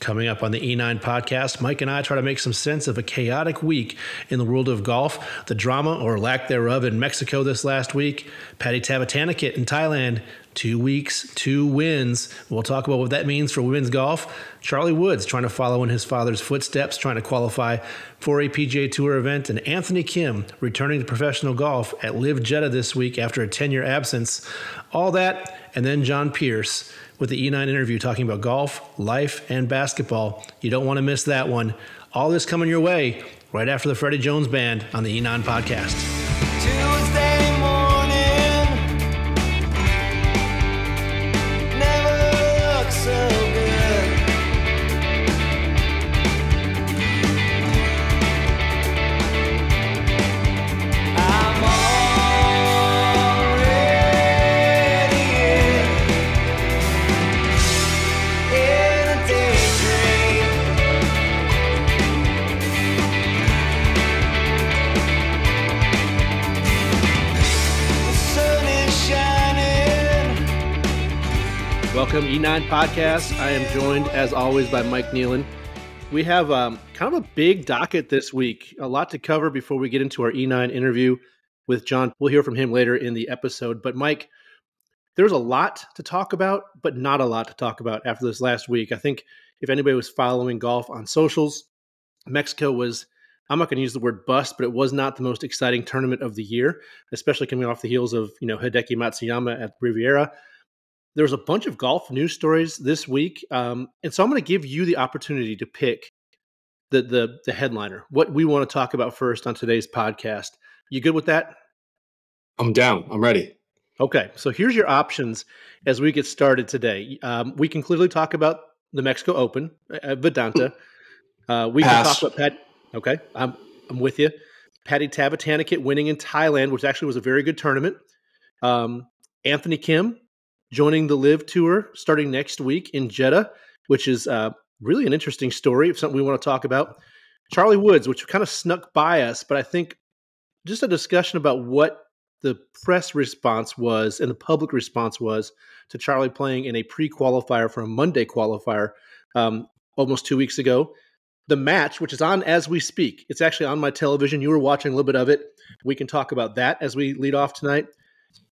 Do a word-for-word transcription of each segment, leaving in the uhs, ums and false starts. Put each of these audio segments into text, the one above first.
Coming up on the E nine Podcast, Mike and I try to make some sense of a chaotic week in the world of golf, the drama or lack thereof in Mexico this last week, Patty Tavatanakit in Thailand, two weeks, two wins. We'll talk about what that means for women's golf. Charlie Woods trying to follow in his father's footsteps, trying to qualify for a P G A Tour event, and Anthony Kim returning to professional golf at L I V Jeddah this week after a ten-year absence. All that, and then John Pierce with the E nine interview talking about golf, life, and basketball. You don't want to miss that one. All this coming your way right after the Freddie Jones Band on the E nine Podcast. Tuesday morning never looked so good. I'm on. Welcome, E nine Podcast. I am joined, as always, by Mike Nealon. We have um, kind of a big docket this week, a lot to cover before we get into our E nine interview with John. We'll hear from him later in the episode. But Mike, there's a lot to talk about, but not a lot to talk about after this last week. I think if anybody was following golf on socials, Mexico was, I'm not going to use the word bust, but it was not the most exciting tournament of the year, especially coming off the heels of, you know, Hideki Matsuyama at Riviera. There's a bunch of golf news stories this week, um, and so I'm going to give you the opportunity to pick the, the the headliner, what we want to talk about first on today's podcast. You good with that? I'm down. I'm ready. Okay, so here's your options as we get started today. Um, we can clearly talk about the Mexico Open at Vedanta. Uh, we Pass. can talk about Pat. Okay, I'm I'm with you. Patty Tavatanakit winning in Thailand, which actually was a very good tournament. Um, Anthony Kim joining the L I V Tour starting next week in Jeddah, which is uh, really an interesting story, something we want to talk about. Charlie Woods, which kind of snuck by us, but I think just a discussion about what the press response was and the public response was to Charlie playing in a pre-qualifier for a Monday qualifier um, almost two weeks ago. The Match, which is on as we speak. It's actually on my television. You were watching a little bit of it. We can talk about that as we lead off tonight.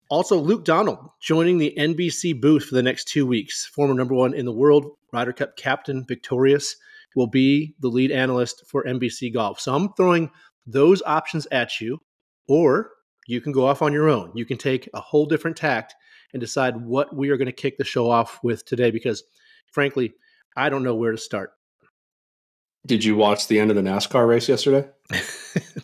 Also, Luke Donald joining the N B C booth for the next two weeks. Former number one in the world, Ryder Cup captain, victorious, will be the lead analyst for N B C Golf. So I'm throwing those options at you, or you can go off on your own. You can take a whole different tact and decide what we are going to kick the show off with today because, frankly, I don't know where to start. Did you watch the end of the NASCAR race yesterday?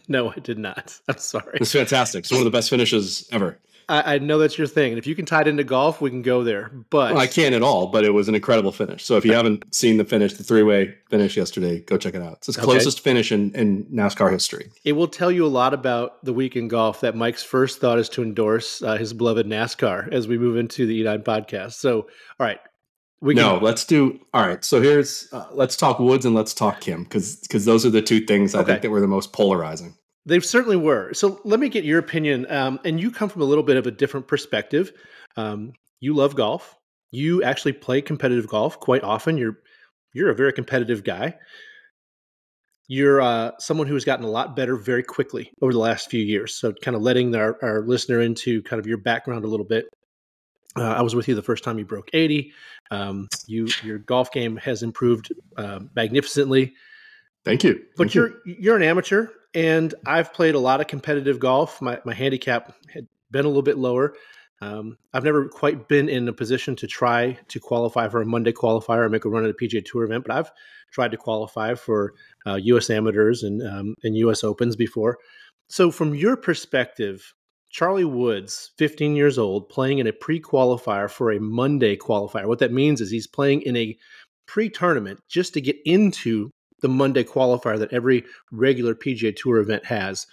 No, I did not. I'm sorry. It's fantastic. It's one of the best finishes ever. I know that's your thing. And if you can tie it into golf, we can go there. But well, I can't at all, but it was an incredible finish. So if you haven't seen the finish, the three-way finish yesterday, go check it out. It's the closest okay. finish in, in NASCAR history. It will tell you a lot about the week in golf that Mike's first thought is to endorse uh, his beloved NASCAR as we move into the E nine Podcast. So, all right. We can- no, let's do – all right. So here's uh, – let's talk Woods and let's talk Kim because because those are the two things I okay. think that were the most polarizing. They certainly were. So let me get your opinion. Um, and you come from a little bit of a different perspective. Um, you love golf. You actually play competitive golf quite often. You're you're a very competitive guy. You're uh, someone who has gotten a lot better very quickly over the last few years. So kind of letting our, our listener into kind of your background a little bit. Uh, I was with you the first time you broke eighty. Um, you your golf game has improved uh, magnificently. Thank you. But Thank you're you. you're an amateur. And I've played a lot of competitive golf. My my handicap had been a little bit lower. Um, I've never quite been in a position to try to qualify for a Monday qualifier or make a run at a P G A Tour event, but I've tried to qualify for uh, U S amateurs and um, and U S Opens before. So from your perspective, Charlie Woods, fifteen years old, playing in a pre-qualifier for a Monday qualifier. What that means is he's playing in a pre-tournament just to get into the Monday qualifier that every regular P G A Tour event has,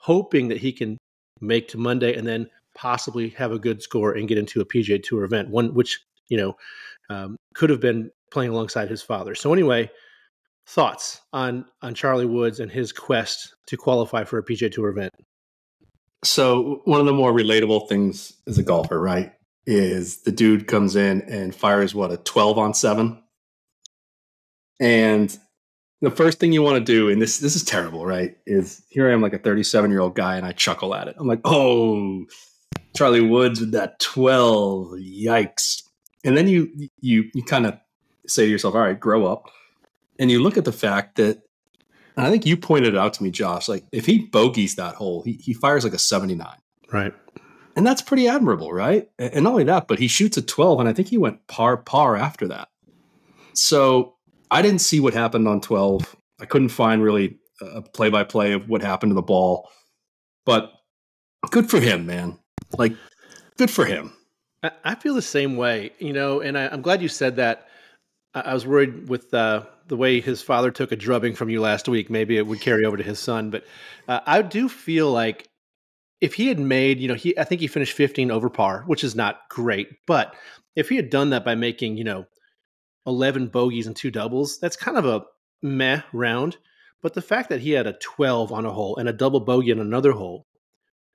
hoping that he can make to Monday and then possibly have a good score and get into a P G A Tour event, one which, you know, um, could have been playing alongside his father. So anyway, thoughts on on Charlie Woods and his quest to qualify for a P G A Tour event? So one of the more relatable things as a golfer, right, is the dude comes in and fires, what, a twelve on seven? And the first thing you want to do, and this this is terrible, right, is here I am like a thirty-seven-year-old guy, and I chuckle at it. I'm like, oh, Charlie Woods with that twelve, yikes. And then you you you kind of say to yourself, all right, grow up. And you look at the fact that, and I think you pointed it out to me, Josh, like if he bogeys that hole, he, he fires like a seventy-nine. Right. And that's pretty admirable, right? And not only that, but he shoots a twelve, and I think he went par par after that. So I didn't see what happened on twelve. I couldn't find really a play-by-play of what happened to the ball. But good for him, man. Like, good for him. I feel the same way, you know, and I, I'm glad you said that. I, I was worried with uh, the way his father took a drubbing from you last week. Maybe it would carry over to his son. But uh, I do feel like if he had made, you know, he I think he finished fifteen over par, which is not great. But if he had done that by making, you know, eleven bogeys and two doubles, that's kind of a meh round. But the fact that he had a twelve on a hole and a double bogey on another hole,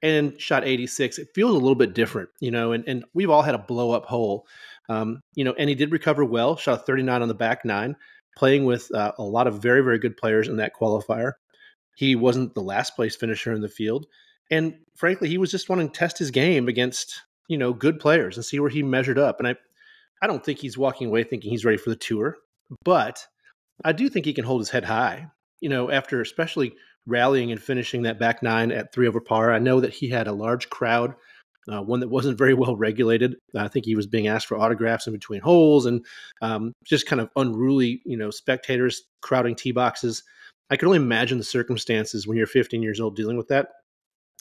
and shot eighty-six, it feels a little bit different, you know, and, and we've all had a blow up hole, um, you know, and he did recover well, shot a thirty-nine on the back nine, playing with uh, a lot of very, very good players in that qualifier. He wasn't the last place finisher in the field. And frankly, he was just wanting to test his game against, you know, good players and see where he measured up. And I, I don't think he's walking away thinking he's ready for the tour, but I do think he can hold his head high, you know, after especially rallying and finishing that back nine at three over par. I know that he had a large crowd, uh, one that wasn't very well regulated. I think he was being asked for autographs in between holes and um, just kind of unruly, you know, spectators crowding tee boxes. I can only imagine the circumstances when you're fifteen years old dealing with that.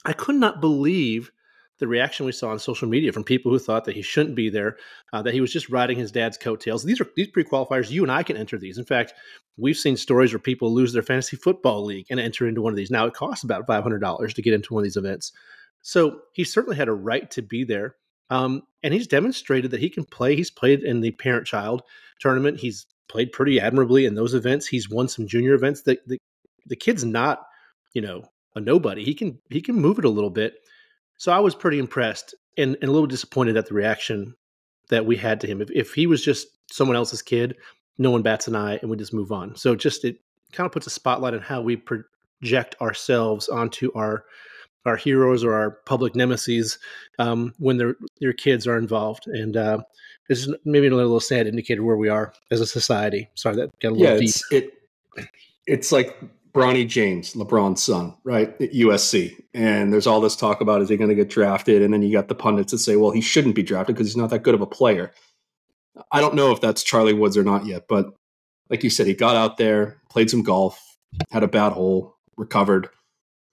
I could not believe the reaction we saw on social media from people who thought that he shouldn't be there, uh, that he was just riding his dad's coattails. These are these pre-qualifiers. You and I can enter these. In fact, we've seen stories where people lose their fantasy football league and enter into one of these. Now it costs about five hundred dollars to get into one of these events. So he certainly had a right to be there. Um, and he's demonstrated that he can play. He's played in the parent-child tournament. He's played pretty admirably in those events. He's won some junior events. The, the, the kid's not, you know, a nobody. He can, he can move it a little bit. So I was pretty impressed and, and a little disappointed at the reaction that we had to him. If, if he was just someone else's kid, no one bats an eye and we just move on. So just it kind of puts a spotlight on how we project ourselves onto our our heroes or our public nemeses um, when their their kids are involved. And uh, this is maybe a little sad indicator where we are as a society. Sorry, that got a little yeah, deep. It's, it, it's like Bronny James, LeBron's son, right, at U S C. And there's all this talk about, is he going to get drafted? And then you got the pundits that say, well, he shouldn't be drafted because he's not that good of a player. I don't know if that's Charlie Woods or not yet, but like you said, he got out there, played some golf, had a bad hole, recovered.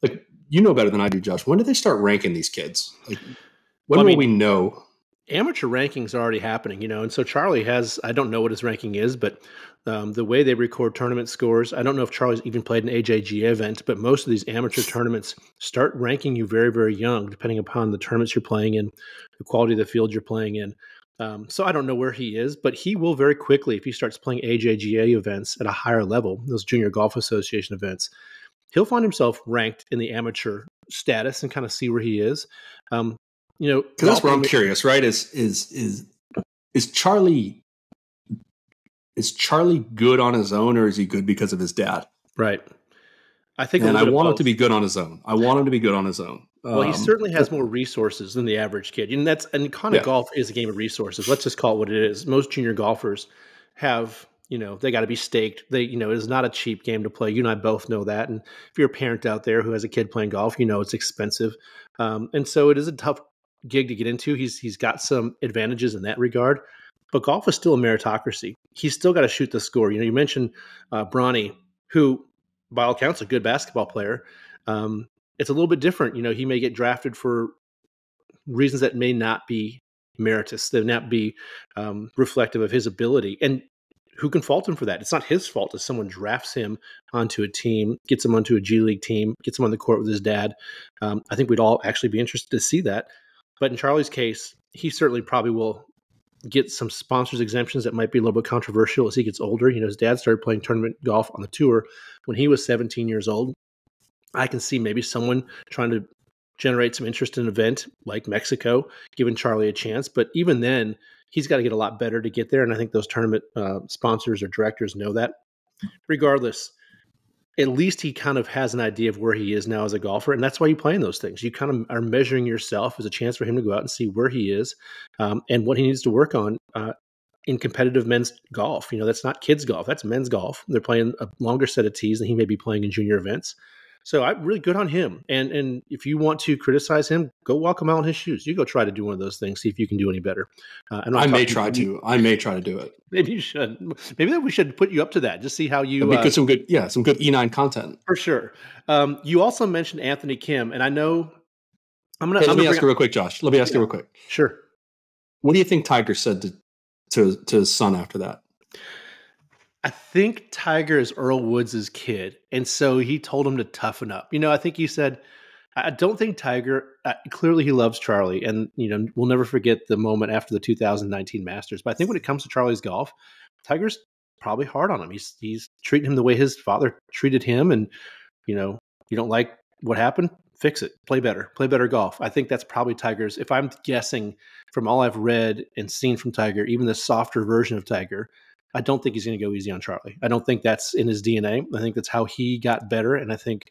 Like, you know better than I do, Josh. When did they start ranking these kids? Like, when well, I mean, will we know? Amateur rankings are already happening, you know, and so Charlie has, I don't know what his ranking is, but um, the way they record tournament scores, I don't know if Charlie's even played an A J G A event, but most of these amateur tournaments start ranking you very, very young, depending upon the tournaments you're playing in, the quality of the field you're playing in. Um, so I don't know where he is, but he will very quickly, if he starts playing A J G A events at a higher level, those Junior Golf Association events, he'll find himself ranked in the amateur status and kind of see where he is. Um, you know, because that's where I'm curious, right? Is is is is Charlie is Charlie good on his own, or is he good because of his dad? Right. I think, and I want him to be good on his own. I want him to be good on his own. Well, he certainly has more resources than the average kid. And that's and kind of yeah. golf is a game of resources. Let's just call it what it is. Most junior golfers have, you know, they got to be staked. They, you know, it is not a cheap game to play. You and I both know that. And if you're a parent out there who has a kid playing golf, you know it's expensive. Um, and so it is a tough gig to get into. He's he's got some advantages in that regard. But golf is still a meritocracy. He's still got to shoot the score. You know, you mentioned uh, Bronny, who by all accounts a good basketball player. Um, It's a little bit different. You know, he may get drafted for reasons that may not be meritorious, that may not be um, reflective of his ability. And who can fault him for that? It's not his fault if someone drafts him onto a team, gets him onto a G League team, gets him on the court with his dad. Um, I think we'd all actually be interested to see that. But in Charlie's case, he certainly probably will get some sponsors exemptions that might be a little bit controversial as he gets older. You know, his dad started playing tournament golf on the tour when he was seventeen years old. I can see maybe someone trying to generate some interest in an event like Mexico, giving Charlie a chance. But even then, he's got to get a lot better to get there. And I think those tournament uh, sponsors or directors know that. regardless, at least he kind of has an idea of where he is now as a golfer. And that's why you play in those things. You kind of are measuring yourself as a chance for him to go out and see where he is um, and what he needs to work on uh, in competitive men's golf. You know, that's not kids golf. That's men's golf. They're playing a longer set of tees than he may be playing in junior events. So I'm really good on him. And and if you want to criticize him, go walk him out in his shoes. You go try to do one of those things. See if you can do any better. Uh, and I may try to. You. I may try to do it. Maybe you should. Maybe we should put you up to that. Just see how you. We uh, some good, yeah, some good E nine content for sure. Um, you also mentioned Anthony Kim, and I know I'm gonna. Hey, I'm let gonna me ask you real quick, Josh. Let me ask yeah. you real quick. Sure. What do you think Tiger said to to, to his son after that? I think Tiger is Earl Woods' kid, and so he told him to toughen up. You know, I think he said, I don't think Tiger, uh, clearly he loves Charlie, and, you know, we'll never forget the moment after the two thousand nineteen Masters. But I think when it comes to Charlie's golf, Tiger's probably hard on him. He's he's treating him the way his father treated him, and, you know, you don't like what happened? Fix it. Play better. Play better golf. I think that's probably Tiger's, if I'm guessing from all I've read and seen from Tiger, even the softer version of Tiger, I don't think he's going to go easy on Charlie. I don't think that's in his D N A. I think that's how he got better. And I think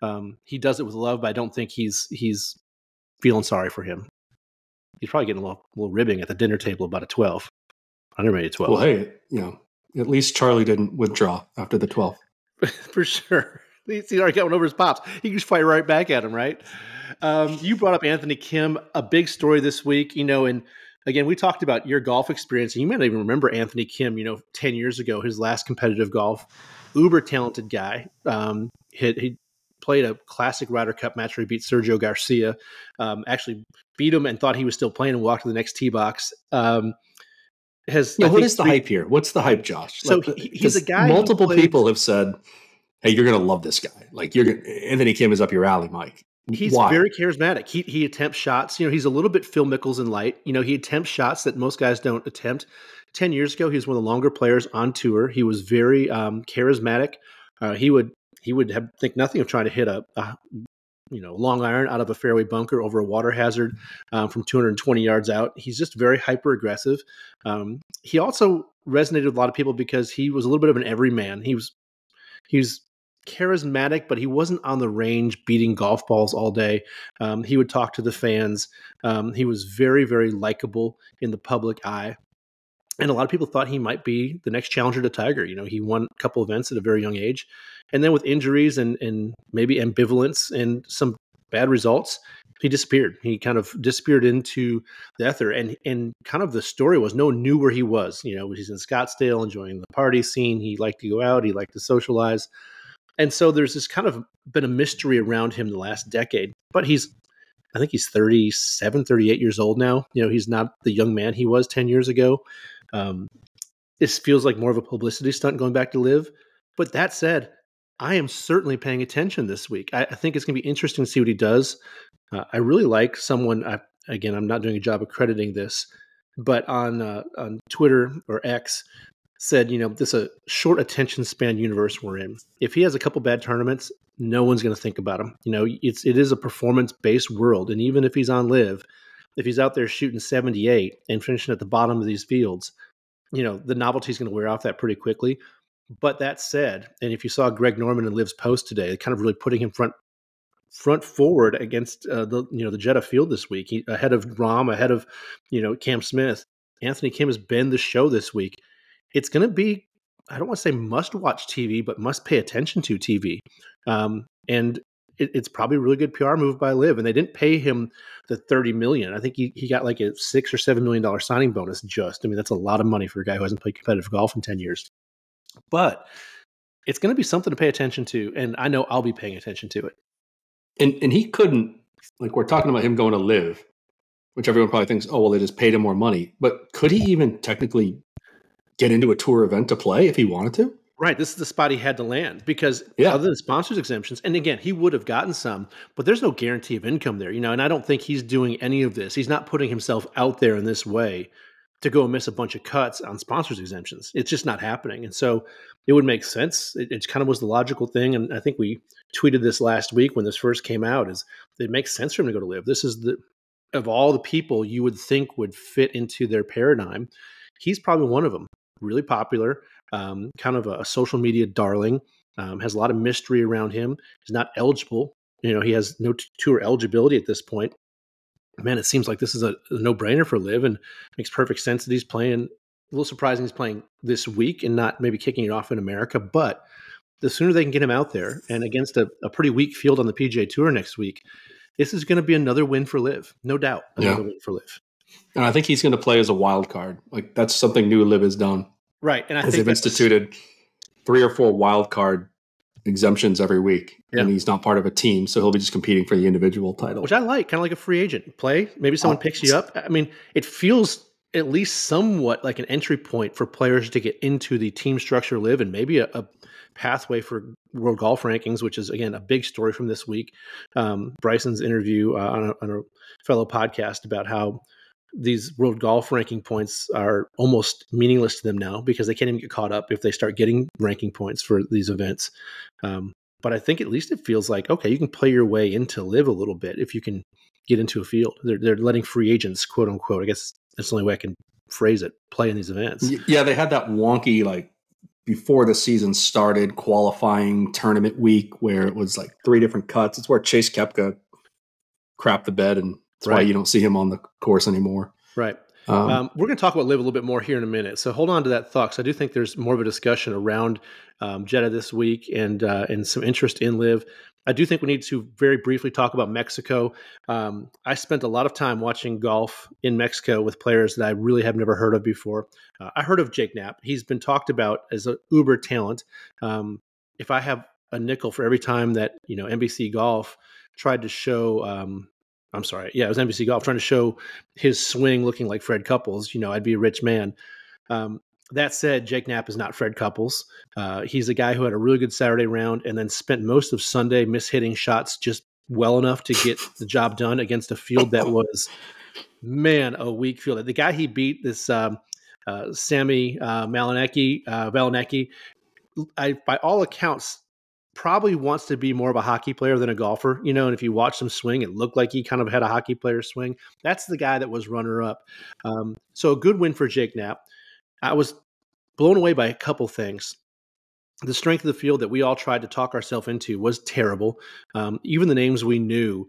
um, he does it with love, but I don't think he's he's feeling sorry for him. He's probably getting a little, little ribbing at the dinner table about a twelve. I never made a twelve. Well, hey, you know, at least Charlie didn't withdraw after the twelve. For sure. He's already got one over his pops. He can just fire right back at him, right? Um, you brought up Anthony Kim, a big story this week, you know, and again, we talked about your golf experience, and you may not even remember Anthony Kim, you know, ten years ago, his last competitive golf, uber talented guy. Um, he, he played a classic Ryder Cup match where he beat Sergio Garcia, um, actually beat him and thought he was still playing and walked to the next tee box. Um, has yeah, What think, is the three, hype here? What's the hype, Josh? So like, he, he's a guy. Multiple played, people have said, hey, you're going to love this guy. Like you're gonna, Anthony Kim is up your alley, Mike. He's Why? very charismatic. He he attempts shots. You know, he's a little bit Phil Mickelson light. You know, he attempts shots that most guys don't attempt. Ten years ago, he was one of the longer players on tour. He was very um, charismatic. Uh, he would he would have, think nothing of trying to hit a, a you know long iron out of a fairway bunker over a water hazard um, from two hundred twenty yards out. He's just very hyper aggressive. Um, he also resonated with a lot of people because he was a little bit of an everyman. He was he was. charismatic, but he wasn't on the range beating golf balls all day. Um, he would talk to the fans. Um, he was very, very likable in the public eye. And a lot of people thought he might be the next challenger to Tiger. You know, he won a couple events at a very young age. And then with injuries and, and maybe ambivalence and some bad results, he disappeared. He kind of disappeared into the ether. And and kind of the story was no one knew where he was. You know, he's in Scottsdale enjoying the party scene. He liked to go out. He liked to socialize. And so there's this kind of been a mystery around him the last decade, but he's, I think he's thirty-seven, thirty-eight years old now. You know, he's not the young man he was ten years ago. Um, this feels like more of a publicity stunt going back to LIV. But that said, I am certainly paying attention this week. I, I think it's going to be interesting to see what he does. Uh, I really like someone, I, again, I'm not doing a job of crediting this, but on uh, on Twitter or X, said, you know, this is a short attention span universe we're in. If he has a couple bad tournaments, no one's going to think about him. You know, it's it is a performance-based world. And even if he's on LIV, if he's out there shooting seventy-eight and finishing at the bottom of these fields, you know, the novelty is going to wear off that pretty quickly. But that said, and if you saw Greg Norman in LIV's post today, kind of really putting him front front forward against uh, the, you know, the Jeddah field this week, he, ahead of Rahm, ahead of, you know, Cam Smith, Anthony Kim has been the show this week. It's going to be, I don't want to say must-watch T V, but must-pay attention to T V. Um, and it, it's probably a really good P R move by LIV. And they didn't pay him the thirty million dollars. I think he, he got like a six or seven million dollars signing bonus just. I mean, that's a lot of money for a guy who hasn't played competitive golf in ten years. But it's going to be something to pay attention to, and I know I'll be paying attention to it. And and he couldn't, like we're talking about him going to LIV, which everyone probably thinks, oh, well, they just paid him more money. But could he even technically get into a tour event to play if he wanted to? Right. This is the spot he had to land because yeah. other than sponsors exemptions, and again, he would have gotten some, but there's no guarantee of income there, you know, and I don't think he's doing any of this. He's not putting himself out there in this way to go and miss a bunch of cuts on sponsors exemptions. It's just not happening. And so it would make sense. It, it kind of was the logical thing. And I think we tweeted this last week when this first came out is it makes sense for him to go to LIV. This is the, of all the people you would think would fit into their paradigm, he's probably one of them. Really popular, um, kind of a, a social media darling, um, has a lot of mystery around him. He's not eligible. You know, he has no t- tour eligibility at this point. Man, it seems like this is a, a no-brainer for Liv, and makes perfect sense that he's playing. A little surprising he's playing this week and not maybe kicking it off in America, but the sooner they can get him out there and against a, a pretty weak field on the P G A Tour next week, this is going to be another win for Liv. No doubt, another yeah. win for Liv. And I think he's going to play as a wild card. Like, that's something new Liv has done. Right. And I think they've instituted three or four wild card exemptions every week, yeah. and he's not part of a team, so he'll be just competing for the individual title. Which I like, kind of like a free agent play. Maybe someone oh, picks you up. I mean, it feels at least somewhat like an entry point for players to get into the team structure Live, and maybe a, a pathway for world golf rankings, which is, again, a big story from this week. Um, Bryson's interview uh, on, a, on a fellow podcast about how these world golf ranking points are almost meaningless to them now because they can't even get caught up if they start getting ranking points for these events. Um, but I think at least it feels like, okay, you can play your way into Live a little bit if you can get into a field. They're, they're letting free agents, quote unquote, I guess that's the only way I can phrase it, play in these events. Yeah, they had that wonky, like, before the season started, qualifying tournament week where it was like three different cuts. It's where Chase Koepka crapped the bed, and that's right. why you don't see him on the course anymore. Right. Um, um, we're going to talk about Liv a little bit more here in a minute, so hold on to that thought, because I do think there's more of a discussion around um, Jeddah this week and uh, and some interest in Liv. I do think we need to very briefly talk about Mexico. Um, I spent a lot of time watching golf in Mexico with players that I really have never heard of before. Uh, I heard of Jake Knapp. He's been talked about as an uber talent. Um, if I have a nickel for every time that, you know, N B C Golf tried to show um, – I'm sorry. Yeah, it was N B C Golf trying to show his swing looking like Fred Couples. You know, I'd be a rich man. Um, that said, Jake Knapp is not Fred Couples. Uh, he's a guy who had a really good Saturday round and then spent most of Sunday mishitting shots just well enough to get the job done against a field that was, man, a weak field. The guy he beat, this um, uh, Sammy uh, Malinacci, uh, Valinacci, I, by all accounts, probably wants to be more of a hockey player than a golfer, you know, and if you watch him swing, it looked like he kind of had a hockey player swing. That's the guy that was runner up. Um, so a good win for Jake Knapp. I was blown away by a couple things. The strength of the field that we all tried to talk ourselves into was terrible. Um, even the names we knew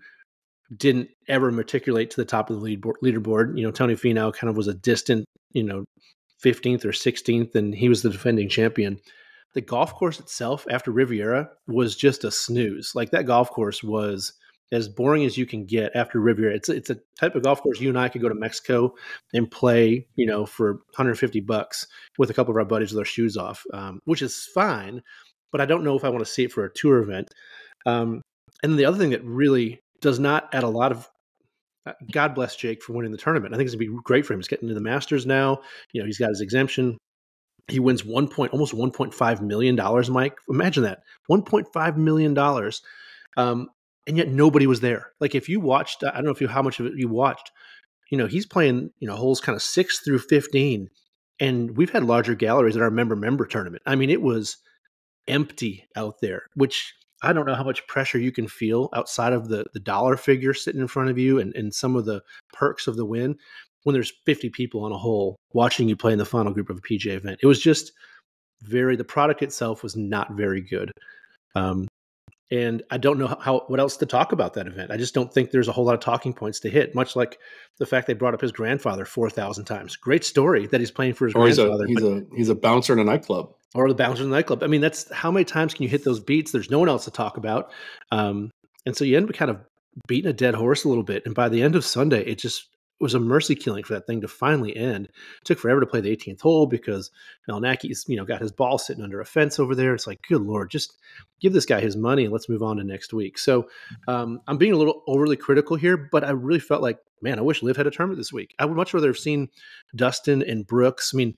didn't ever matriculate to the top of the lead board, leaderboard. You know, Tony Finau kind of was a distant, you know, fifteenth or sixteenth, and he was the defending champion. The golf course itself after Riviera was just a snooze. Like, that golf course was as boring as you can get after Riviera. It's it's a type of golf course you and I could go to Mexico and play, you know, for one hundred fifty bucks with a couple of our buddies with their shoes off, um, which is fine, but I don't know if I want to see it for a tour event. Um, and the other thing that really does not add a lot of, God bless Jake for winning the tournament. I think it's going to be great for him. He's getting into the Masters now. You know, he's got his exemption. He wins one point, almost one point five million dollars, Mike. Imagine that, one point five million dollars, um, and yet nobody was there. Like, if you watched, I don't know if you how much of it you watched. You know, he's playing, you know, holes kind of six through fifteen, and we've had larger galleries at our member member tournament. I mean, it was empty out there, which I don't know how much pressure you can feel outside of the the dollar figure sitting in front of you and and some of the perks of the win, when there's fifty people on a hole watching you play in the final group of a P G A event. It was just very, the product itself was not very good. Um, and I don't know how, what else to talk about that event. I just don't think there's a whole lot of talking points to hit, much like the fact they brought up his grandfather four thousand times. Great story that he's playing for his or grandfather. He's a, he's, a, he's a bouncer in a nightclub. Or the bouncer in a nightclub. I mean, that's how many times can you hit those beats? There's no one else to talk about. Um, and so you end up kind of beating a dead horse a little bit. And by the end of Sunday, it just, it was a mercy killing for that thing to finally end. It took forever to play the eighteenth hole because Malnaki's, you know, got his ball sitting under a fence over there. It's like, good Lord, just give this guy his money and let's move on to next week. So um, I'm being a little overly critical here, but I really felt like, man, I wish Liv had a tournament this week. I would much rather have seen Dustin and Brooks. I mean,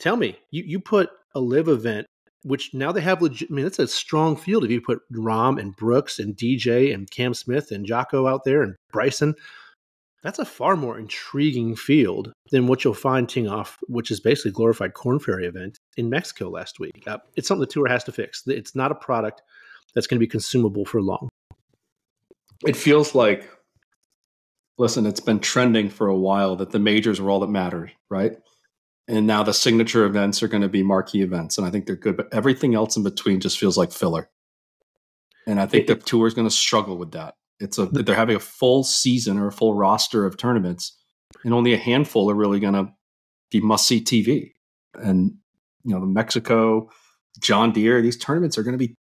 tell me, you, you put a Liv event, which now they have legit, I mean, it's a strong field. If you put Rom and Brooks and D J and Cam Smith and Jocko out there and Bryson, that's a far more intriguing field than what you'll find teeing off, which is basically a glorified Corn Ferry event in Mexico last week. Uh, it's something the tour has to fix. It's not a product that's going to be consumable for long. It feels like, listen, it's been trending for a while that the majors were all that mattered, right? And now the signature events are going to be marquee events. And I think they're good. But everything else in between just feels like filler. And I think the tour is going to struggle with that. It's a They're having a full season or a full roster of tournaments. And only a handful are really going to be must-see T V. And, you know, the Mexico, John Deere, these tournaments are going to be,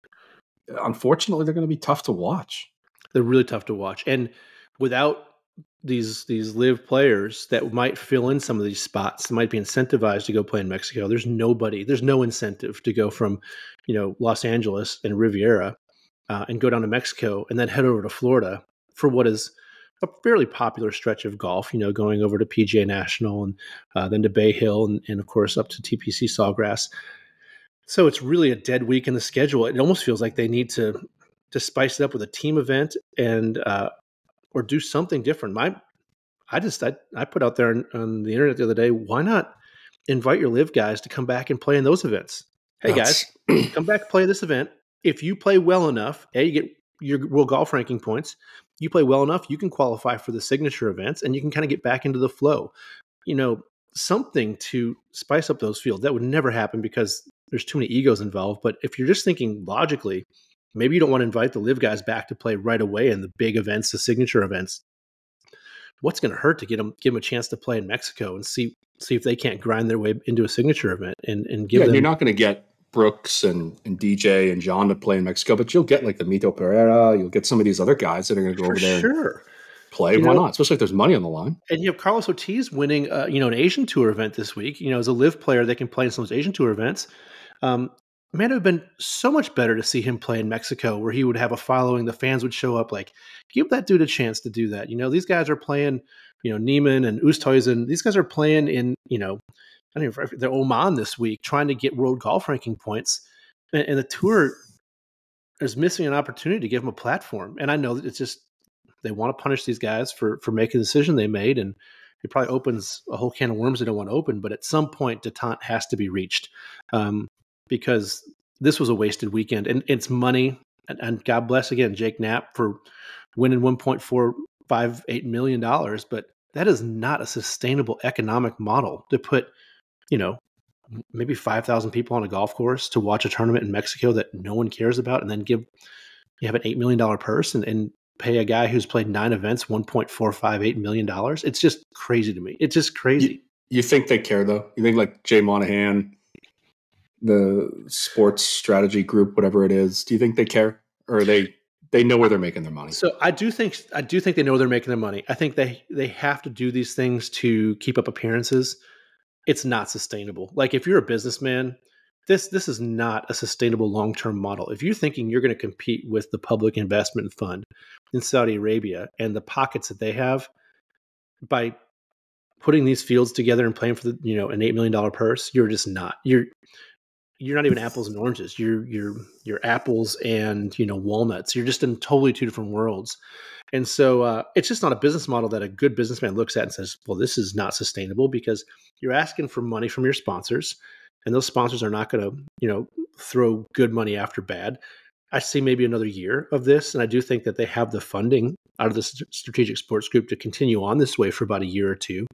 unfortunately, they're going to be tough to watch. They're really tough to watch. And without these these live players that might fill in some of these spots, that might be incentivized to go play in Mexico, there's nobody, there's no incentive to go from, you know, Los Angeles and Riviera uh, and go down to Mexico and then head over to Florida for what is a fairly popular stretch of golf, you know, going over to P G A National and uh, then to Bay Hill and, and, of course, up to T P C Sawgrass. So it's really a dead week in the schedule. It almost feels like they need to to spice it up with a team event and uh, or do something different. My, I just I, I put out there on, on the internet the other day, why not invite your live guys to come back and play in those events? Hey, That's... guys, come back, play this event. If you play well enough, A, you get your world golf ranking points. You play well enough, you can qualify for the signature events and you can kind of get back into the flow. You know, something to spice up those fields. That would never happen because there's too many egos involved. But if you're just thinking logically, maybe you don't want to invite the live guys back to play right away in the big events, the signature events. What's going to hurt to get them, give them a chance to play in Mexico and see see if they can't grind their way into a signature event and, and give yeah, them. You're not going to get Brooks and, and D J and John to play in Mexico, but you'll get like the Mito Pereira. You'll get some of these other guys that are going to go For over there sure. and play. You Why know, not? Especially if there's money on the line. And you have Carlos Ortiz winning, uh, you know, an Asian Tour event this week. You know, as a live player, they can play in some of those Asian Tour events. Um, man, it would have been so much better to see him play in Mexico where he would have a following. The fans would show up. Like, give that dude a chance to do that. You know, these guys are playing, you know, Neiman and Oosthuizen. These guys are playing in, you know, I don't even, they're Oman this week trying to get world golf ranking points. And, and the tour is missing an opportunity to give them a platform. And I know that it's just, they want to punish these guys for, for making the decision they made. And it probably opens a whole can of worms they don't want to open. But at some point, detente has to be reached um, because this was a wasted weekend. And it's money. And, and God bless, again, Jake Knapp for winning one point four five eight million dollars. But that is not a sustainable economic model to put, you know, maybe five thousand people on a golf course to watch a tournament in Mexico that no one cares about, and then give you have an eight million dollars purse and, and pay a guy who's played nine events one point four five eight million dollars. It's just crazy to me. It's just crazy. You, you think they care, though? You think like Jay Monahan, the sports strategy group, whatever it is, do you think they care? Or are they... They know where they're making their money. So I do think I do think they know where they're making their money. I think they they have to do these things to keep up appearances. It's not sustainable. Like if you're a businessman, this this is not a sustainable long-term model. If you're thinking you're going to compete with the public investment fund in Saudi Arabia and the pockets that they have by putting these fields together and playing for the, you know, an eight million dollars purse, you're just not. You're You're not even apples and oranges. You're you're you're apples and, you know, walnuts. You're just in totally two different worlds, and so uh, it's just not a business model that a good businessman looks at and says, "Well, this is not sustainable," because you're asking for money from your sponsors, and those sponsors are not going to, you know, throw good money after bad. I see maybe another year of this, and I do think that they have the funding out of the Strategic Sports Group to continue on this way for about a year or two.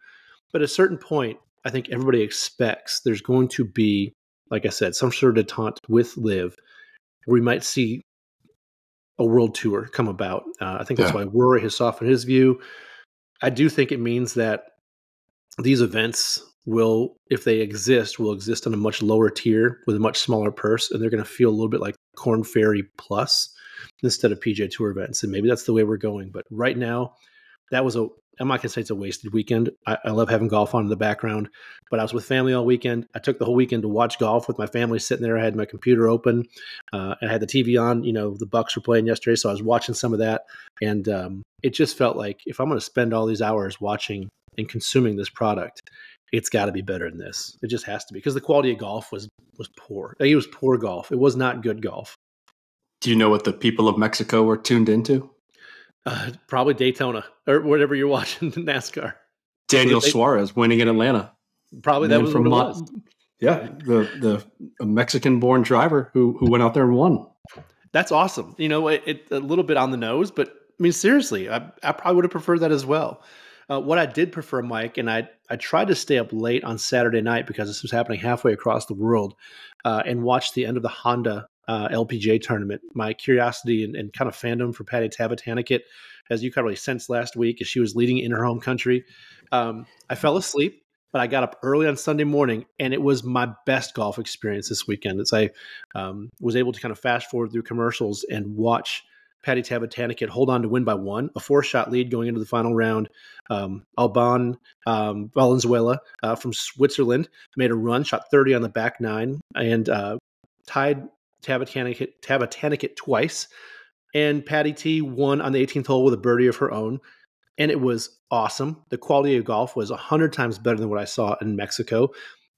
But at a certain point, I think everybody expects there's going to be, like I said, some sort of detente with LIV. We might see a world tour come about. Uh, I think that's yeah. why Rory has softened his view. I do think it means that these events will, if they exist, will exist on a much lower tier with a much smaller purse, and they're going to feel a little bit like Corn Ferry Plus instead of P G A Tour events. And maybe that's the way we're going. But right now, that was a I'm not going to say it's a wasted weekend. I, I love having golf on in the background, but I was with family all weekend. I took the whole weekend to watch golf with my family sitting there. I had my computer open. Uh, I had the T V on. You know, the Bucks were playing yesterday, so I was watching some of that. And um, it just felt like if I'm going to spend all these hours watching and consuming this product, it's got to be better than this. It just has to be, because the quality of golf was was poor. It was poor golf. It was not good golf. Do you know what the people of Mexico were tuned into? Uh, probably Daytona or whatever you're watching, NASCAR. Daniel they, Suarez winning in Atlanta. Probably that was from what it was. Yeah, the the Mexican-born driver who who went out there and won. That's awesome. You know, it, it a little bit on the nose, but I mean, seriously, I I probably would have preferred that as well. Uh, what I did prefer, Mike, and I I tried to stay up late on Saturday night because this was happening halfway across the world, uh, and watch the end of the Honda uh, L P G A tournament. My curiosity and, and kind of fandom for Patty Tavatanakit, as you probably sensed last week, as she was leading in her home country. Um, I fell asleep, but I got up early on Sunday morning, and it was my best golf experience this weekend. As I um, was able to kind of fast forward through commercials and watch Patty Tavatanakit hold on to win by one, a four-shot lead going into the final round. Um, Alban um, Valenzuela uh, from Switzerland made a run, shot thirty on the back nine, and uh, tied Tavatanakit, Tavatanakit twice. And Patty T won on the eighteenth hole with a birdie of her own, and it was awesome. The quality of golf was one hundred times better than what I saw in Mexico.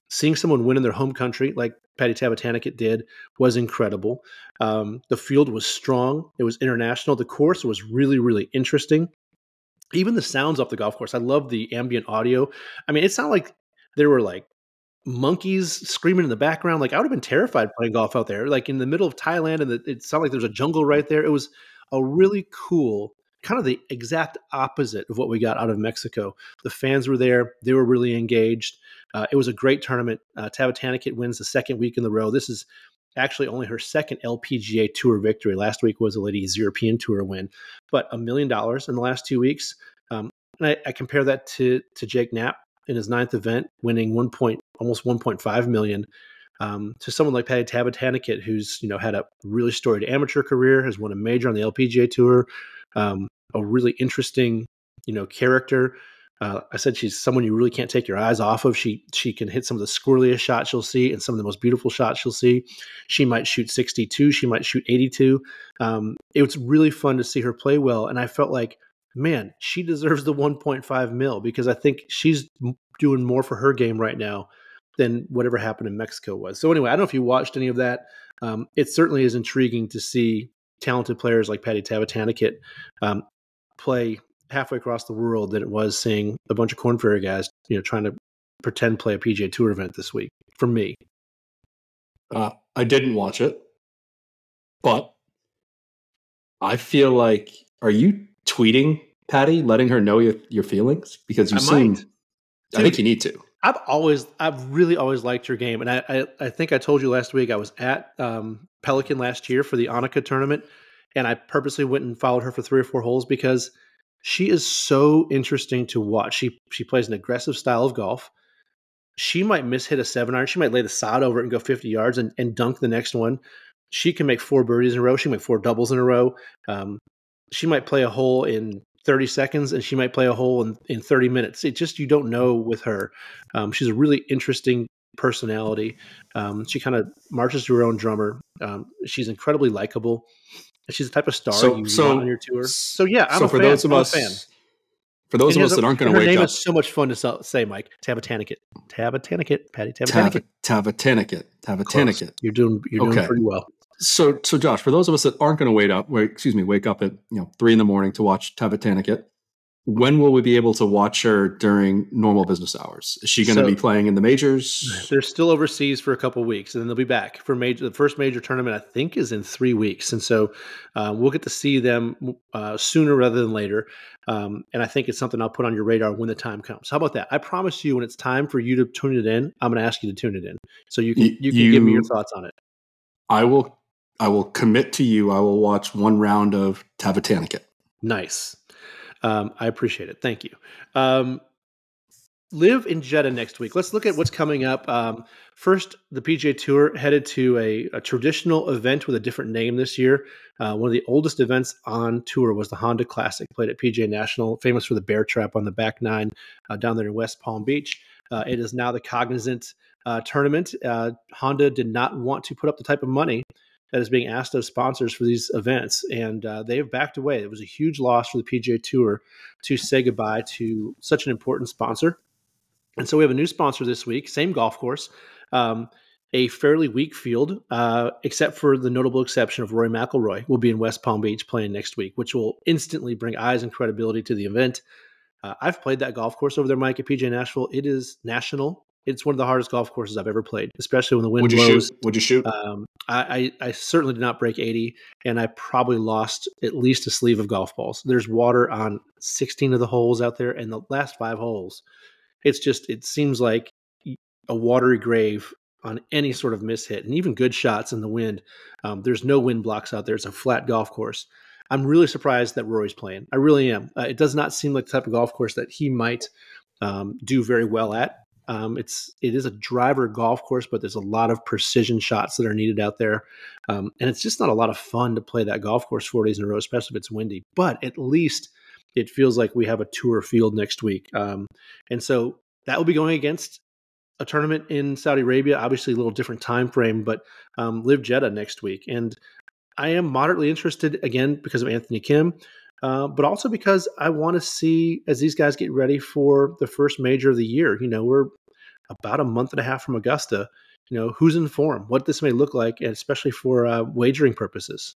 Seeing someone win in their home country, like Patty Tavatanakit did, was incredible. Um, the field was strong. It was international. The course was really, really interesting. Even the sounds off the golf course. I love the ambient audio. I mean, it sounded like there were like monkeys screaming in the background. Like I would have been terrified playing golf out there, like in the middle of Thailand, and the, it sounded like there was a jungle right there. It was a really cool, kind of the exact opposite of what we got out of Mexico. The fans were there. They were really engaged. Uh, it was a great tournament. Uh, Tavatanakit wins the second week in a row. This is actually only her second L P G A Tour victory. Last week was a lady's European Tour win, but a million dollars in the last two weeks. Um, and I, I compare that to to Jake Knapp in his ninth event, winning one point, almost one point five million. Um, to someone like Patty Tavatanakit, who's you know had a really storied amateur career, has won a major on the L P G A Tour, um, a really interesting you know character. Uh, I said she's someone you really can't take your eyes off of. She she can hit some of the squirreliest shots you'll see and some of the most beautiful shots you'll see. She might shoot sixty-two. She might shoot eighty-two. Um, it was really fun to see her play well. And I felt like, man, she deserves the one point five mil because I think she's doing more for her game right now than whatever happened in Mexico was. So anyway, I don't know if you watched any of that. Um, it certainly is intriguing to see talented players like Patty Tavatanakit um, play halfway across the world than it was seeing a bunch of Corn Ferry guys, you know, trying to pretend play a P G A Tour event this week for me. Uh, I didn't watch it, but I feel like, are you tweeting Patty, letting her know your, your feelings? Because you I seemed, I think you need to. I've always, I've really always liked her game. And I, I, I think I told you last week, I was at um, Pelican last year for the Annika tournament. And I purposely went and followed her for three or four holes because she is so interesting to watch. She she plays an aggressive style of golf. She might mishit a seven iron. She might lay the sod over it and go fifty yards and, and dunk the next one. She can make four birdies in a row. She can make four doubles in a row. Um, she might play a hole in thirty seconds and she might play a hole in, in thirty minutes. It just, you don't know with her. Um, she's a really interesting personality. Um, she kind of marches to her own drummer. Um, she's incredibly likable. She's the type of star so, you so, want on your tour. So yeah, I'm so a for fan. Those of I'm us, a fan. For those and of us that aren't going to wake up. Her name is so much fun to say, Mike. Tavatanakit. Tavatanakit. Patty Tavatanakit. Tavatanakit. Tavatanakit. You're doing you're okay. doing pretty well. So so Josh, for those of us that aren't going to wait up, wait, excuse me, wake up at you know three in the morning to watch Tavatanakit, when will we be able to watch her during normal business hours? Is she going to so, be playing in the majors? They're still overseas for a couple of weeks, and then they'll be back for major. The first major tournament, I think, is in three weeks. And so uh, we'll get to see them uh, sooner rather than later. Um, and I think it's something I'll put on your radar when the time comes. How about that? I promise you when it's time for you to tune it in, I'm going to ask you to tune it in. So you can, you, you can you, give me your thoughts on it. I will, I will commit to you. I will watch one round of Tavatanakit. Nice. Um, I appreciate it. Thank you. Um, Live in Jeddah next week. Let's look at what's coming up. Um, first, the P G A Tour headed to a, a traditional event with a different name this year. Uh, one of the oldest events on tour was the Honda Classic, played at P G A National, famous for the bear trap on the back nine uh, down there in West Palm Beach. Uh, it is now the Cognizant uh, tournament. Uh, Honda did not want to put up the type of money that is being asked of sponsors for these events. And uh, they have backed away. It was a huge loss for the P G A Tour to say goodbye to such an important sponsor. And so we have a new sponsor this week, same golf course, um, a fairly weak field, uh, except for the notable exception of Rory McIlroy will be in West Palm Beach playing next week, which will instantly bring eyes and credibility to the event. Uh, I've played that golf course over there, Mike, at P G A National. It is national. It's one of the hardest golf courses I've ever played, especially when the wind blows. Would you shoot? Would you shoot? Um, I, I certainly did not break eighty, and I probably lost at least a sleeve of golf balls. There's water on sixteen of the holes out there, and the last five holes, it's just, it seems like a watery grave on any sort of mishit, and even good shots in the wind. Um, there's no wind blocks out there. It's a flat golf course. I'm really surprised that Rory's playing. I really am. Uh, it does not seem like the type of golf course that he might um, do very well at. Um, it's it is a driver golf course, but there's a lot of precision shots that are needed out there, um, and it's just not a lot of fun to play that golf course four days in a row, especially if it's windy. But at least it feels like we have a tour field next week, um, and so that will be going against a tournament in Saudi Arabia. Obviously, a little different time frame, but um, L I V Jeddah next week, and I am moderately interested again because of Anthony Kim. Uh, but also because I want to see, as these guys get ready for the first major of the year, you know, we're about a month and a half from Augusta, you know, who's in form, what this may look like, and especially for uh, wagering purposes.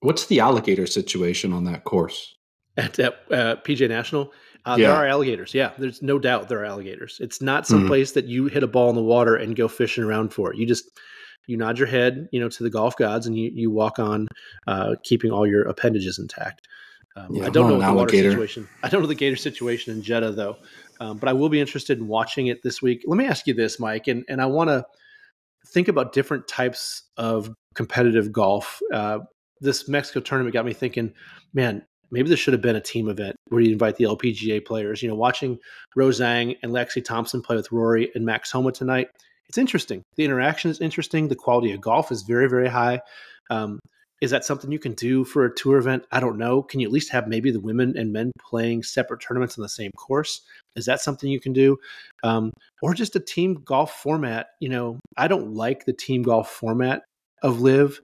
What's the alligator situation on that course? At, at uh, P G A National? Uh, yeah. There are alligators. Yeah, there's no doubt there are alligators. It's not some place mm-hmm. that you hit a ball in the water and go fishing around for it. You just... You nod your head, you know, to the golf gods, and you, you walk on, uh, keeping all your appendages intact. Um, yeah, I don't know the alligator situation. I don't know the gator situation in Jeddah, though, um, but I will be interested in watching it this week. Let me ask you this, Mike, and and I want to think about different types of competitive golf. Uh, this Mexico tournament got me thinking, man, maybe this should have been a team event where you invite the L P G A players. You know, watching Rozang and Lexi Thompson play with Rory and Max Homa tonight. It's interesting. The interaction is interesting. The quality of golf is very, very high. Um, is that something you can do for a tour event? I don't know. Can you at least have maybe the women and men playing separate tournaments on the same course? Is that something you can do? Um, or just a team golf format? You know, I don't like the team golf format of L I V,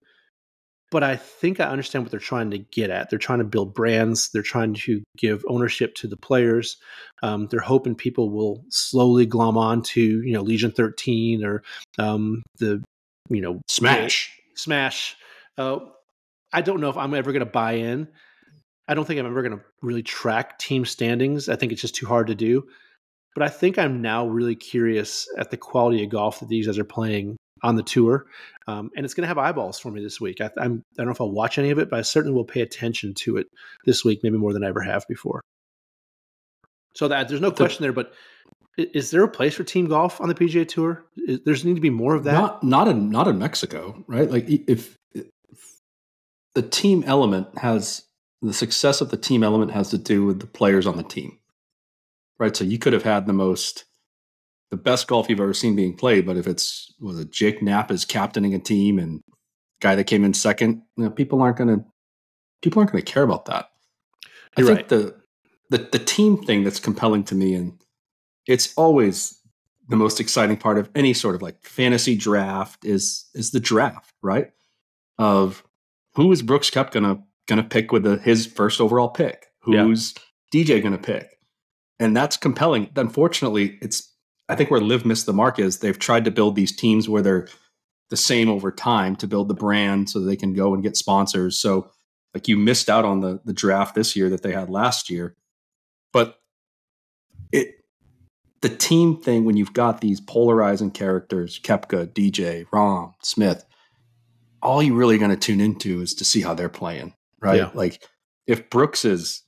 but I think I understand what they're trying to get at. They're trying to build brands. They're trying to give ownership to the players. Um, they're hoping people will slowly glom on to, you know, Legion thirteen or um, the, you know, Smash. Smash. Uh, I don't know if I'm ever going to buy in. I don't think I'm ever going to really track team standings. I think it's just too hard to do. But I think I'm now really curious at the quality of golf that these guys are playing on the tour. Um, and it's going to have eyeballs for me this week. I, I'm, I don't know if I'll watch any of it, but I certainly will pay attention to it this week, maybe more than I ever have before. So that there's no question there, but is there a place for team golf on the P G A Tour? Is, there's need to be more of that. Not, not in, not in Mexico, right? Like if, if the team element has the success of the team element has to do with the players on the team, right? So you could have had the most, the best golf you've ever seen being played, but if it's was it Jake Knapp is captaining a team and guy that came in second, you know, people aren't going to people aren't going to care about that. You're I think right. the, the the team thing that's compelling to me, and it's always the most exciting part of any sort of like fantasy draft is is the draft, right? Of who is Brooks Koepka gonna gonna pick with the, his first overall pick? Who's yeah. D J gonna pick? And that's compelling. Unfortunately, it's I think where L I V missed the mark is they've tried to build these teams where they're the same over time to build the brand so they can go and get sponsors. So like you missed out on the the draft this year that they had last year, but it, the team thing, when you've got these polarizing characters, Koepka, D J, Rom, Smith, all you're really going to tune into is to see how they're playing, right? Yeah. Like if Brooks is,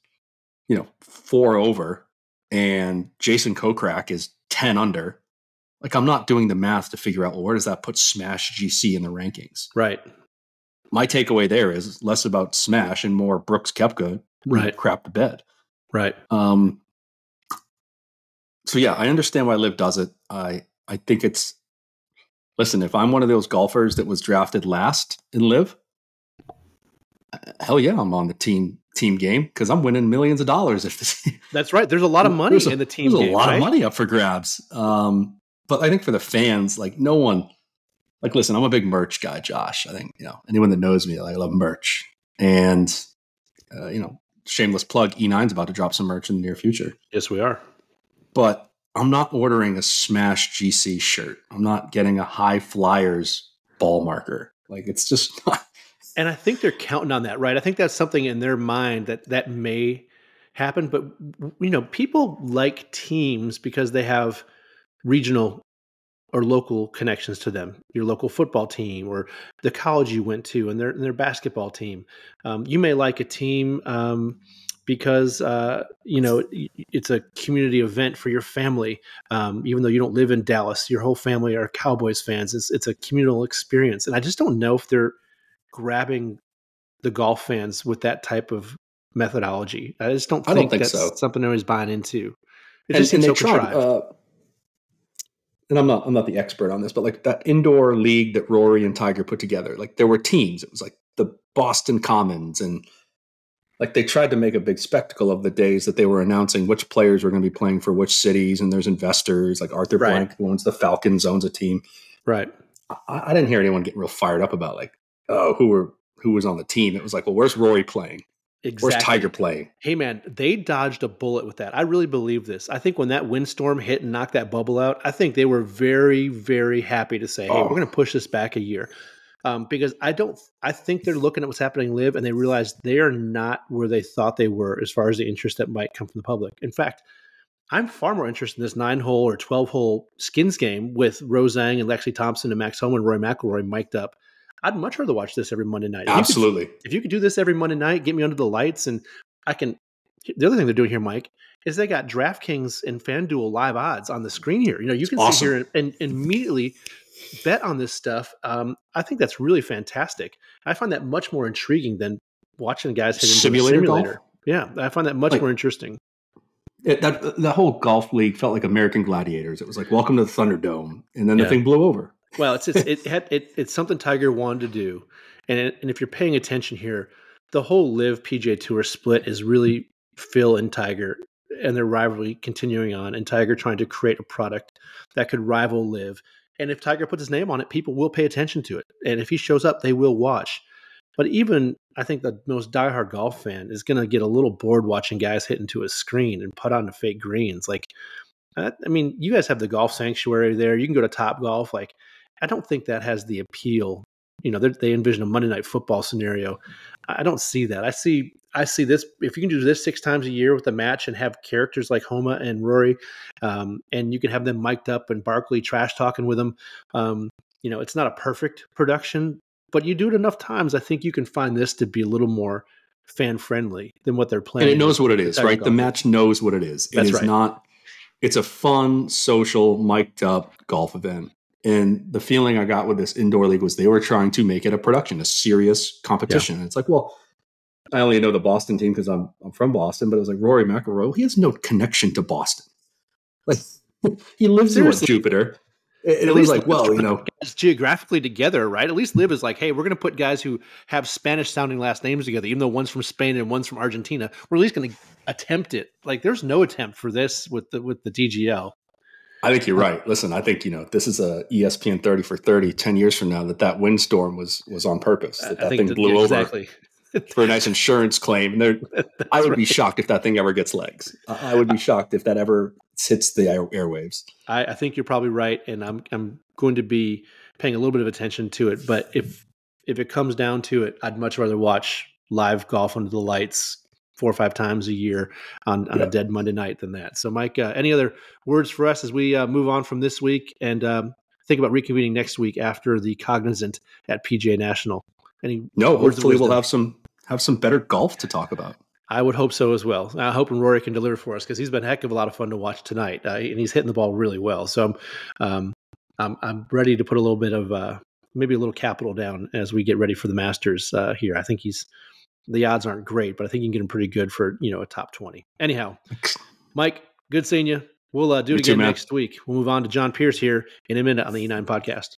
you know, four over and Jason Kokrak is ten under, like I'm not doing the math to figure out, well, where does that put Smash G C in the rankings? Right. My takeaway there is less about Smash and more Brooks Koepka right. crap the bed. Right. Um, so yeah, I understand why L I V does it. I, I think it's, listen, if I'm one of those golfers that was drafted last in L I V, hell yeah, I'm on the team team game because I'm winning millions of dollars. If this, that's right, there's a lot of money a, in the team. There's game, a lot right? of money up for grabs. Um, but I think for the fans, like no one, like listen, I'm a big merch guy, Josh. I think you know anyone that knows me, like, I love merch, and uh, you know, shameless plug, E nine's about to drop some merch in the near future. Yes, we are. But I'm not ordering a Smash G C shirt. I'm not getting a High Flyers ball marker. Like it's just not. And I think they're counting on that, right? I think that's something in their mind that that may happen. But, you know, people like teams because they have regional or local connections to them, your local football team or the college you went to and their and their basketball team. Um, you may like a team um, because, uh, you know, it's a community event for your family. Um, even though you don't live in Dallas, your whole family are Cowboys fans. It's, it's a communal experience. And I just don't know if they're grabbing the golf fans with that type of methodology. I just don't think, I don't think that's so. something everybody's buying into. It just seems so contrived. Uh, and I'm not I'm not the expert on this, but like that indoor league that Rory and Tiger put together, like there were teams. It was like the Boston Commons, and like they tried to make a big spectacle of the days that they were announcing which players were going to be playing for which cities, and there's investors like Arthur right. Blank owns the Falcons, owns a team. Right. I, I didn't hear anyone getting real fired up about like oh who were who was on the team. It was like, well, where's Rory playing? Exactly. Where's Tiger playing? Hey, man, they dodged a bullet with that. I really believe this. I think when that windstorm hit and knocked that bubble out, I think they were very, very happy to say, hey, oh. we're going to push this back a year. Um, because I don't, I think they're looking at what's happening in Live, and they realize they are not where they thought they were as far as the interest that might come from the public. In fact, I'm far more interested in this nine-hole or twelve-hole skins game with Rozang and Lexi Thompson and Max Homa and Rory McIlroy mic'd up. I'd much rather watch this every Monday night. If Absolutely. You could, if you could do this every Monday night, get me under the lights, and I can. The other thing they're doing here, Mike, is they got DraftKings and FanDuel live odds on the screen here. You know, you can awesome. sit here and, and, and immediately bet on this stuff. Um, I think that's really fantastic. I find that much more intriguing than watching guys hit into simulator. A simulator. Golf? Yeah, I find that much like, more interesting. It, that the whole golf league felt like American Gladiators. It was like, welcome to the Thunderdome, and then yeah. the thing blew over. Well, it's it's it, had, it it's something Tiger wanted to do, and it, and if you're paying attention here, the whole L I V P G A Tour split is really Phil and Tiger and their rivalry continuing on, and Tiger trying to create a product that could rival L I V. And if Tiger puts his name on it, people will pay attention to it, and if he shows up, they will watch. But even I think the most diehard golf fan is going to get a little bored watching guys hit into a screen and putt onto fake greens. Like, I, I mean, you guys have the golf sanctuary there. You can go to Top Golf, like. I don't think that has the appeal. You know, they envision a Monday Night Football scenario. I don't see that. I see I see this. If you can do this six times a year with a match and have characters like Homa and Rory, um, and you can have them mic'd up and Barkley trash talking with them, um, you know, it's not a perfect production, but you do it enough times, I think you can find this to be a little more fan-friendly than what they're playing. And it knows what it is, right? Golf. The match knows what it is. It That's is right. not – it's a fun, social, mic'd up golf event. And the feeling I got with this indoor league was they were trying to make it a production, a serious competition. Yeah. And it's like, well, I only know the Boston team because I'm I'm from Boston, but it was like Rory McIlroy, he has no connection to Boston. Like he lives in Jupiter. And it was like, well, you know, it's geographically together, right? At least L I V is like, hey, we're going to put guys who have Spanish sounding last names together, even though one's from Spain and one's from Argentina. We're at least going to attempt it. Like there's no attempt for this with the with the D G L. I think you're right. Listen, I think, you know, this is a E S P N thirty for thirty, ten years from now, that that windstorm was was on purpose, that that thing blew exactly. over for a nice insurance claim. And I would right. be shocked if that thing ever gets legs. I would be shocked if that ever hits the air, airwaves. I, I think you're probably right, and I'm I'm going to be paying a little bit of attention to it. But if if it comes down to it, I'd much rather watch live golf under the lights four or five times a year on, on yep. a dead Monday night than that. So Mike, uh, any other words for us as we uh, move on from this week and um, think about reconvening next week after the Cognizant at P G A National? Any no, hopefully we'll have some, have some better golf to talk about. I would hope so as well. I hope Rory can deliver for us because he's been a heck of a lot of fun to watch tonight uh, and he's hitting the ball really well. So I'm, um, I'm, I'm ready to put a little bit of uh, maybe a little capital down as we get ready for the Masters uh, here. I think he's, the odds aren't great, but I think you can get them pretty good for, you know, a top twenty. Anyhow, Mike, good seeing you. We'll uh, do it you again too, next week. We'll move on to John Pierce here in a minute on the E nine Podcast.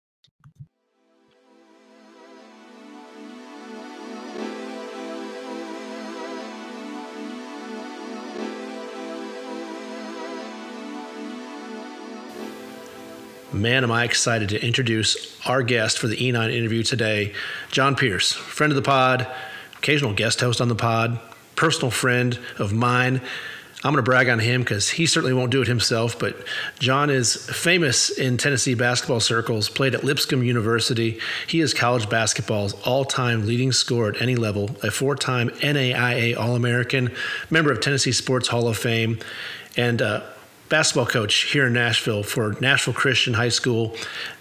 Man, am I excited to introduce our guest for the E nine interview today, John Pierce, friend of the pod, occasional guest host on the pod, personal friend of mine. I'm going to brag on him because he certainly won't do it himself, but John is famous in Tennessee basketball circles, played at Lipscomb University. He is college basketball's all-time leading scorer at any level, a four-time N A I A All-American, member of Tennessee Sports Hall of Fame, and uh, basketball coach here in Nashville for Nashville Christian High School,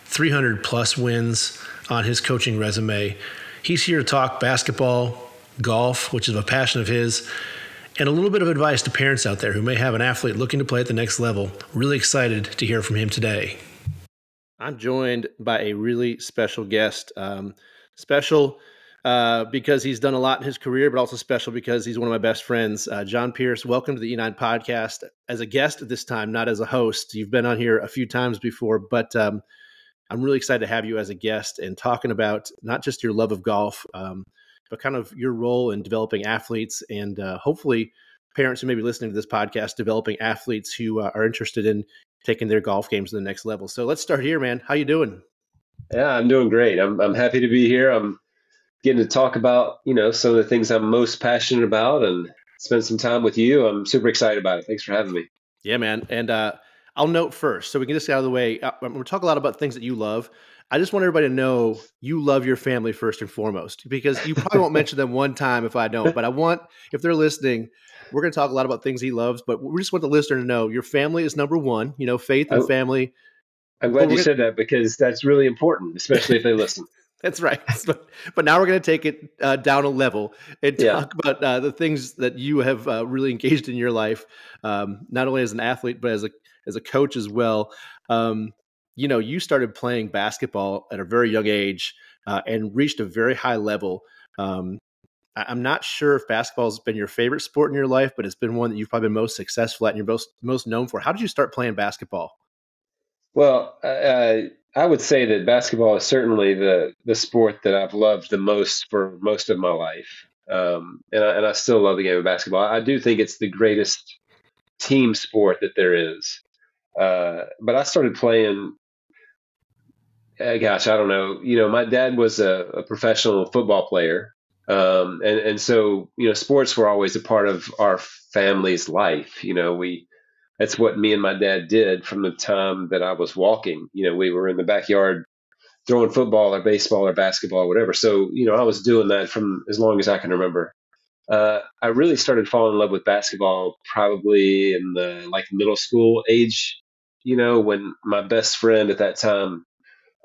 three hundred plus wins on his coaching resume. He's here to talk basketball, golf, which is a passion of his, and a little bit of advice to parents out there who may have an athlete looking to play at the next level. Really excited to hear from him today. I'm joined by a really special guest. Um, special uh, because he's done a lot in his career, but also special because he's one of my best friends. Uh, John Pierce, welcome to the E nine Podcast as a guest this time, not as a host. You've been on here a few times before, but um, I'm really excited to have you as a guest and talking about not just your love of golf, um, but kind of your role in developing athletes and uh, hopefully parents who may be listening to this podcast, developing athletes who uh, are interested in taking their golf games to the next level. So let's start here, man. How you doing? Yeah, I'm doing great. I'm I'm happy to be here. I'm getting to talk about, you know, some of the things I'm most passionate about and spend some time with you. I'm super excited about it. Thanks for having me. Yeah, man. And uh, I'll note first, so we can just get out of the way. We're talking a lot about things that you love. I just want everybody to know you love your family first and foremost, because you probably won't mention them one time if I don't, but I want, if they're listening, we're going to talk a lot about things he loves, but we just want the listener to know your family is number one, you know, faith and I, family. I'm glad but you gonna, said that, because that's really important, especially if they listen. That's right. But, but now we're going to take it uh, down a level and talk yeah. about uh, the things that you have uh, really engaged in your life, um, not only as an athlete, but as a, as a coach as well. Um, you know, you started playing basketball at a very young age uh, and reached a very high level. Um, I- I'm not sure if basketball has been your favorite sport in your life, but it's been one that you've probably been most successful at and you're most, most known for. How did you start playing basketball? Well, uh, I would say that basketball is certainly the, the sport that I've loved the most for most of my life. Um, and, I, and I still love the game of basketball. I do think it's the greatest team sport that there is. Uh, but I started playing, gosh, I don't know. You know, my dad was a, a professional football player. Um, and, and so, you know, sports were always a part of our family's life. You know, we, that's what me and my dad did from the time that I was walking. You know, we were in the backyard throwing football or baseball or basketball or whatever. So, you know, I was doing that from as long as I can remember. Uh, I really started falling in love with basketball probably in the like middle school age, you know, when my best friend at that time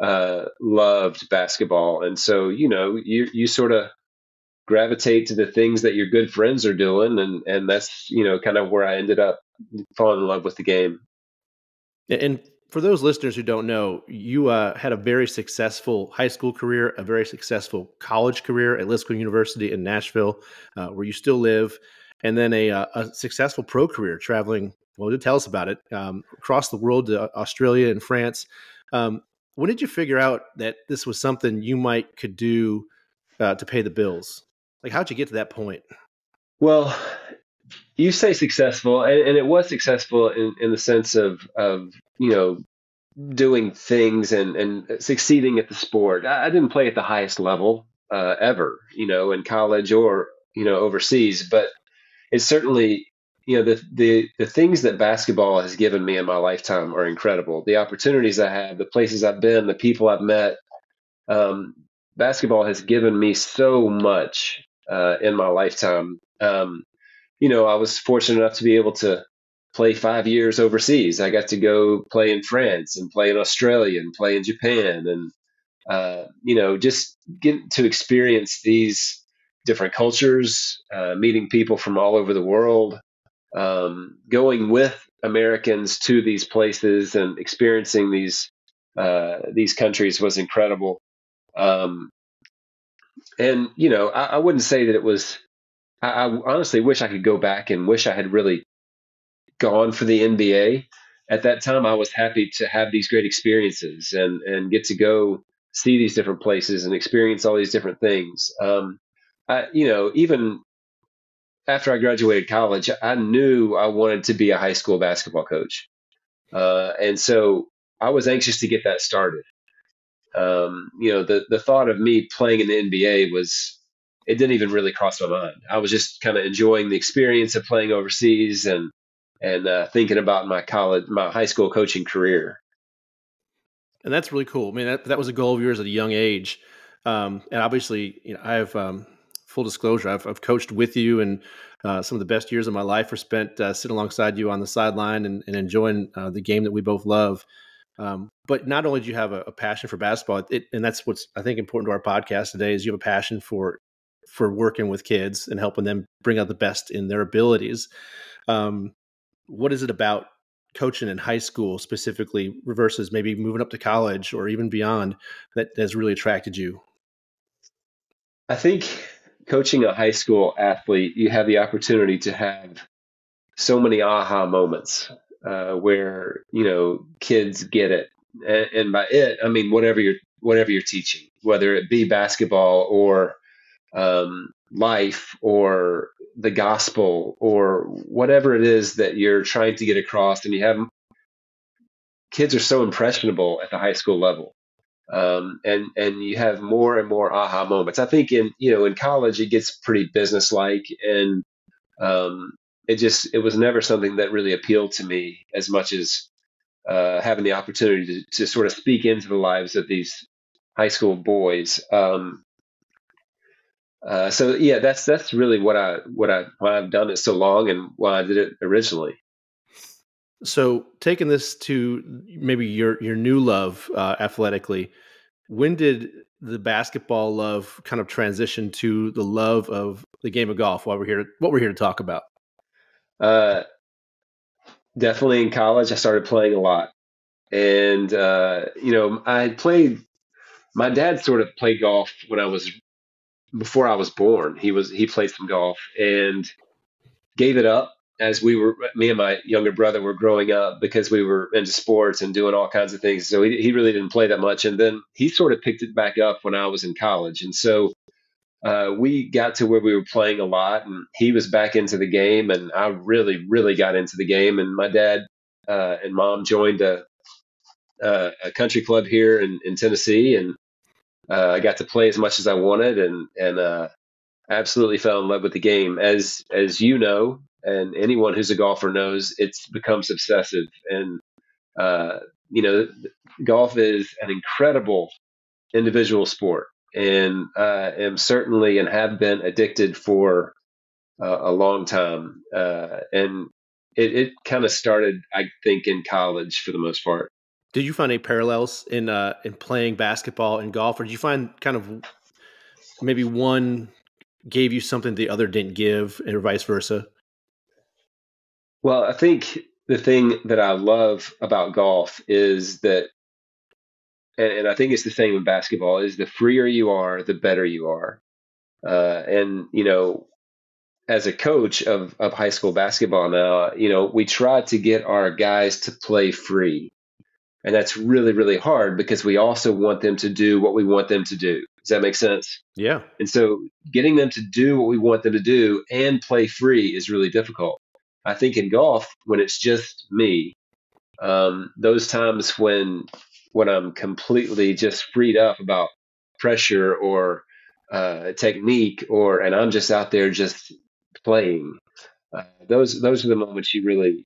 uh, loved basketball. And so, you know, you, you sort of gravitate to the things that your good friends are doing. And, and that's, you know, kind of where I ended up falling in love with the game. And for those listeners who don't know, you uh, had a very successful high school career, a very successful college career at Lipscomb University in Nashville, uh, where you still live, and then a, a successful pro career traveling. Well, to tell us about it, um, across the world to Australia and France. Um, when did you figure out that this was something you might could do uh, to pay the bills? Like, how'd you get to that point? Well, you say successful, and, and it was successful in, in the sense of, of, you know, doing things and, and succeeding at the sport. I, I didn't play at the highest level uh, ever, you know, in college or, you know, overseas, but it's certainly, you know, the, the, the things that basketball has given me in my lifetime are incredible. The opportunities I have, the places I've been, the people I've met, um, basketball has given me so much uh, in my lifetime. Um, you know, I was fortunate enough to be able to play five years overseas. I got to go play in France and play in Australia and play in Japan and, uh, you know, just get to experience these different cultures, uh, meeting people from all over the world, um, going with Americans to these places and experiencing these, uh, these countries was incredible. Um, and, you know, I, I wouldn't say that it was, I honestly wish I could go back and wish I had really gone for the N B A. At that time, I was happy to have these great experiences and, and get to go see these different places and experience all these different things. Um, I, you know, even after I graduated college, I knew I wanted to be a high school basketball coach. Uh, and so I was anxious to get that started. Um, you know, the, the thought of me playing in the N B A was, it didn't even really cross my mind. I was just kind of enjoying the experience of playing overseas and and uh, thinking about my college, my high school coaching career. And that's really cool. I mean, that, that was a goal of yours at a young age. Um, and obviously, you know, I have um, full disclosure. I've, I've coached with you and Uh, some of the best years of my life were spent uh, sitting alongside you on the sideline and, and enjoying uh, the game that we both love. Um, but not only do you have a, a passion for basketball, it, and that's what's, I think, important to our podcast today, is you have a passion for for working with kids and helping them bring out the best in their abilities. Um, what is it about coaching in high school specifically versus maybe moving up to college or even beyond that has really attracted you? I think coaching a high school athlete, you have the opportunity to have so many aha moments uh, where, you know, kids get it. And, and by it, I mean, whatever you're, whatever you're teaching, whether it be basketball or um, life or the gospel or whatever it is that you're trying to get across. And you have kids are so impressionable at the high school level. Um, and, and you have more and more aha moments. I think in, you know, in college, it gets pretty businesslike, and um, it just, it was never something that really appealed to me as much as uh, having the opportunity to, to sort of speak into the lives of these high school boys. Um, uh, so yeah, that's, that's really what I, what I, why I've done it so long and why I did it originally. So taking this to maybe your your new love uh, athletically, when did the basketball love kind of transition to the love of the game of golf? While we're here, what we're here to talk about? Uh, definitely in college, I started playing a lot, and uh, you know, I had played. My dad sort of played golf when I was before I was born. He was he played some golf and gave it up. As we were, me and my younger brother were growing up, because we were into sports and doing all kinds of things. So he, he really didn't play that much. And then he sort of picked it back up when I was in college. And so uh, we got to where we were playing a lot, and he was back into the game, and I really, really got into the game. And my dad uh, and mom joined a, uh, a country club here in, in Tennessee. And uh, I got to play as much as I wanted, and, and uh, absolutely fell in love with the game. As, as you know, and anyone who's a golfer knows, it becomes obsessive. And, uh, you know, golf is an incredible individual sport. And I am certainly and have been addicted for uh, a long time. Uh, and it, it kind of started, I think, in college for the most part. Did you find any parallels in uh, in playing basketball and golf? Or did you find kind of maybe one gave you something the other didn't give, or vice versa? Well, I think the thing that I love about golf is that, and, and I think it's the same in basketball, is the freer you are, the better you are. Uh, and, you know, as a coach of, of high school basketball now, you know, we try to get our guys to play free. And that's really, really hard, because we also want them to do what we want them to do. Does that make sense? Yeah. And so getting them to do what we want them to do and play free is really difficult. I think in golf, when it's just me, um, those times when when I'm completely just freed up about pressure or uh, technique, or and I'm just out there just playing, uh, those those are the moments you really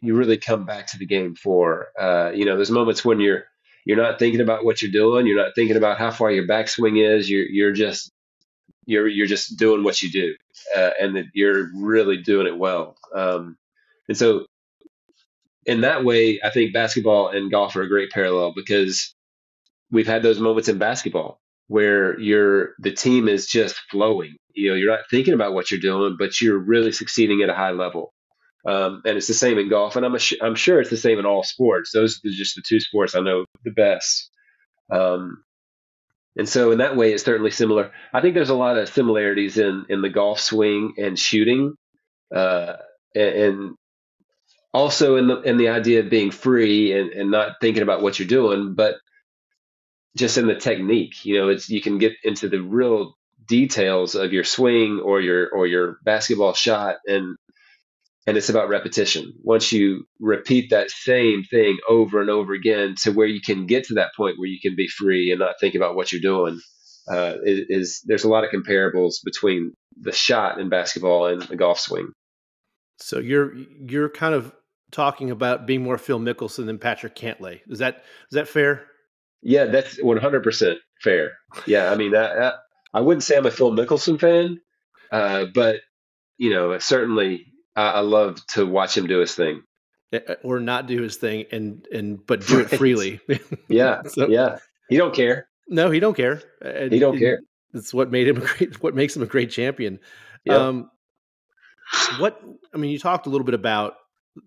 you really come back to the game for. Uh, you know, there's moments when you're you're not thinking about what you're doing, you're not thinking about how far your backswing is, you're you're just You're you're just doing what you do, uh, and that you're really doing it well. Um, and so, in that way, I think basketball and golf are a great parallel, because we've had those moments in basketball where you're the team is just flowing. You know, you're not thinking about what you're doing, but you're really succeeding at a high level. Um, and it's the same in golf, and I'm a, I'm sure it's the same in all sports. Those are just the two sports I know the best. Um, And so in that way, it's certainly similar. I think there's a lot of similarities in, in the golf swing and shooting, uh, and, and also in the in the idea of being free and, and not thinking about what you're doing, but just in the technique. You know, it's you can get into the real details of your swing or your or your basketball shot, and and it's about repetition. Once you repeat that same thing over and over again to where you can get to that point where you can be free and not think about what you're doing, uh, is, is there's a lot of comparables between the shot in basketball and the golf swing. So you're you're kind of talking about being more Phil Mickelson than Patrick Cantlay. Is that is that fair? Yeah, that's one hundred percent fair. Yeah, I mean, I, I, I wouldn't say I'm a Phil Mickelson fan, uh, but you know, certainly I, I love to watch him do his thing. Or not do his thing and, and, but do it freely. Yeah. so, yeah. He don't care. No, he don't care. He don't it, care. It's what made him a great, what makes him a great champion. Yeah. Um, what, I mean, you talked a little bit about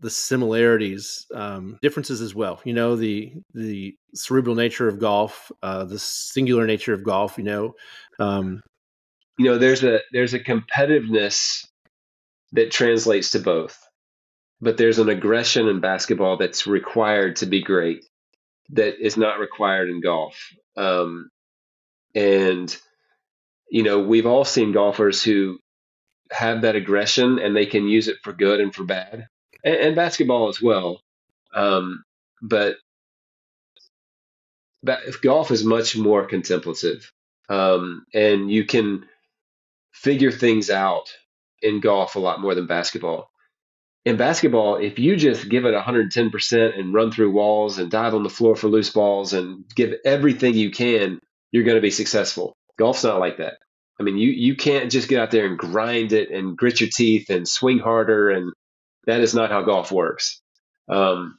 the similarities, um, differences as well. You know, the, the cerebral nature of golf, uh, the singular nature of golf, you know, um, you know, there's a, there's a competitiveness that translates to both. But there's an aggression in basketball that's required to be great that is not required in golf. Um, and, you know, we've all seen golfers who have that aggression and they can use it for good and for bad, and, and basketball as well. Um, but, but golf is much more contemplative, um, and you can figure things out in golf a lot more than basketball. In basketball, if you just give it one hundred ten percent and run through walls and dive on the floor for loose balls and give everything you can, you're going to be successful. Golf's not like that. I mean, you, you can't just get out there and grind it and grit your teeth and swing harder, and that is not how golf works. Um,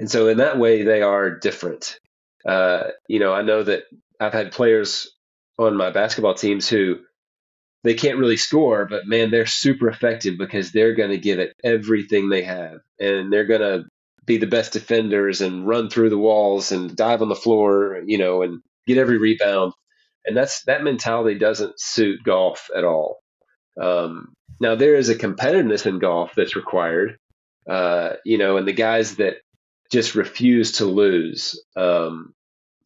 and so in that way, they are different. Uh, you know, I know that I've had players on my basketball teams who they can't really score, but man, they're super effective because they're going to give it everything they have, and they're going to be the best defenders and run through the walls and dive on the floor, you know, and get every rebound. And that's, that mentality doesn't suit golf at all. Um, now there is a competitiveness in golf that's required, uh, you know, and the guys that just refuse to lose, um,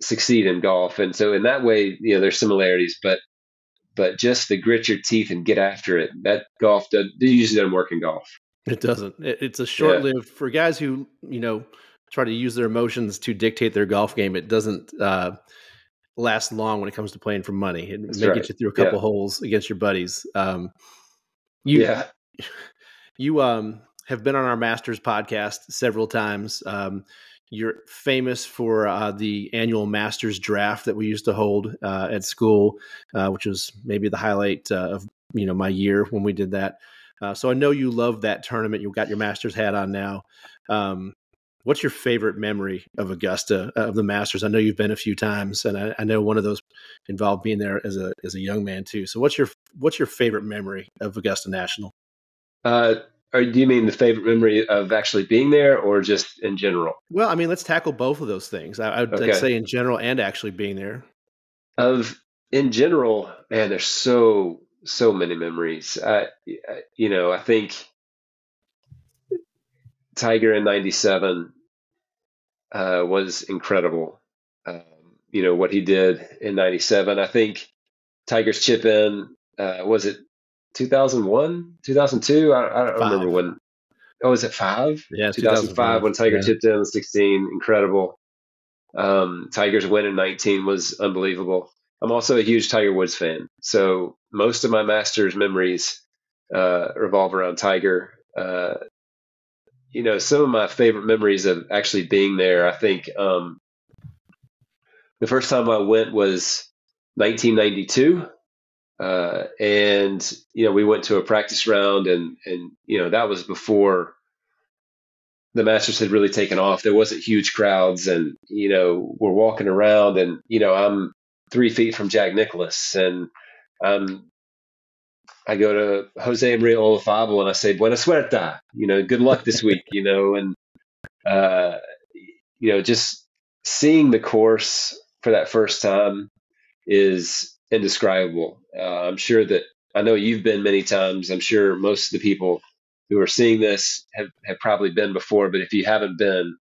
succeed in golf. And so in that way, you know, there's similarities, but, But just the grit your teeth and get after it. That golf doesn't, usually doesn't work in golf. It doesn't. It, it's a short-lived yeah. for guys who, you know, try to use their emotions to dictate their golf game. It doesn't uh, last long when it comes to playing for money. It That's may right. get you through a couple yeah. holes against your buddies. Um, you, yeah. you um, have been on our Masters podcast several times. Um, you're famous for uh, the annual Masters draft that we used to hold uh, at school, uh, which was maybe the highlight uh, of, you know, my year when we did that. Uh, so I know you love that tournament. You've got your Masters hat on now. Um, what's your favorite memory of Augusta, of the Masters? I know you've been a few times, and I, I know one of those involved being there as a as a young man too. So what's your what's your favorite memory of Augusta National? Uh Or do you mean the favorite memory of actually being there, or just in general? Well, I mean, let's tackle both of those things. I, I would okay. say in general and actually being there. Of in general, man, there's so, so many memories. I, I, you know, I think Tiger in ninety-seven uh, was incredible. Um, you know, what he did in ninety-seven. I think Tiger's chip in, uh, was it two thousand one, two thousand two. I, I don't five. remember when. Oh, was it five? Yeah, two thousand five, two thousand five when Tiger yeah. chipped in sixteen. Incredible. Um, Tiger's win in nineteen was unbelievable. I'm also a huge Tiger Woods fan, so most of my Masters memories uh, revolve around Tiger. Uh, you know, some of my favorite memories of actually being there. I think um, the first time I went was nineteen ninety-two. Uh, and, you know, we went to a practice round, and, and, you know, that was before the Masters had really taken off. There wasn't huge crowds, and, you know, we're walking around, and, you know, I'm three feet from Jack Nicklaus, and um, I go to Jose Maria Olafable and I say, buena suerte, you know, good luck this week, you know, and, uh, you know, just seeing the course for that first time is indescribable. Uh, I'm sure that I know you've been many times. I'm sure most of the people who are seeing this have, have probably been before, but if you haven't been,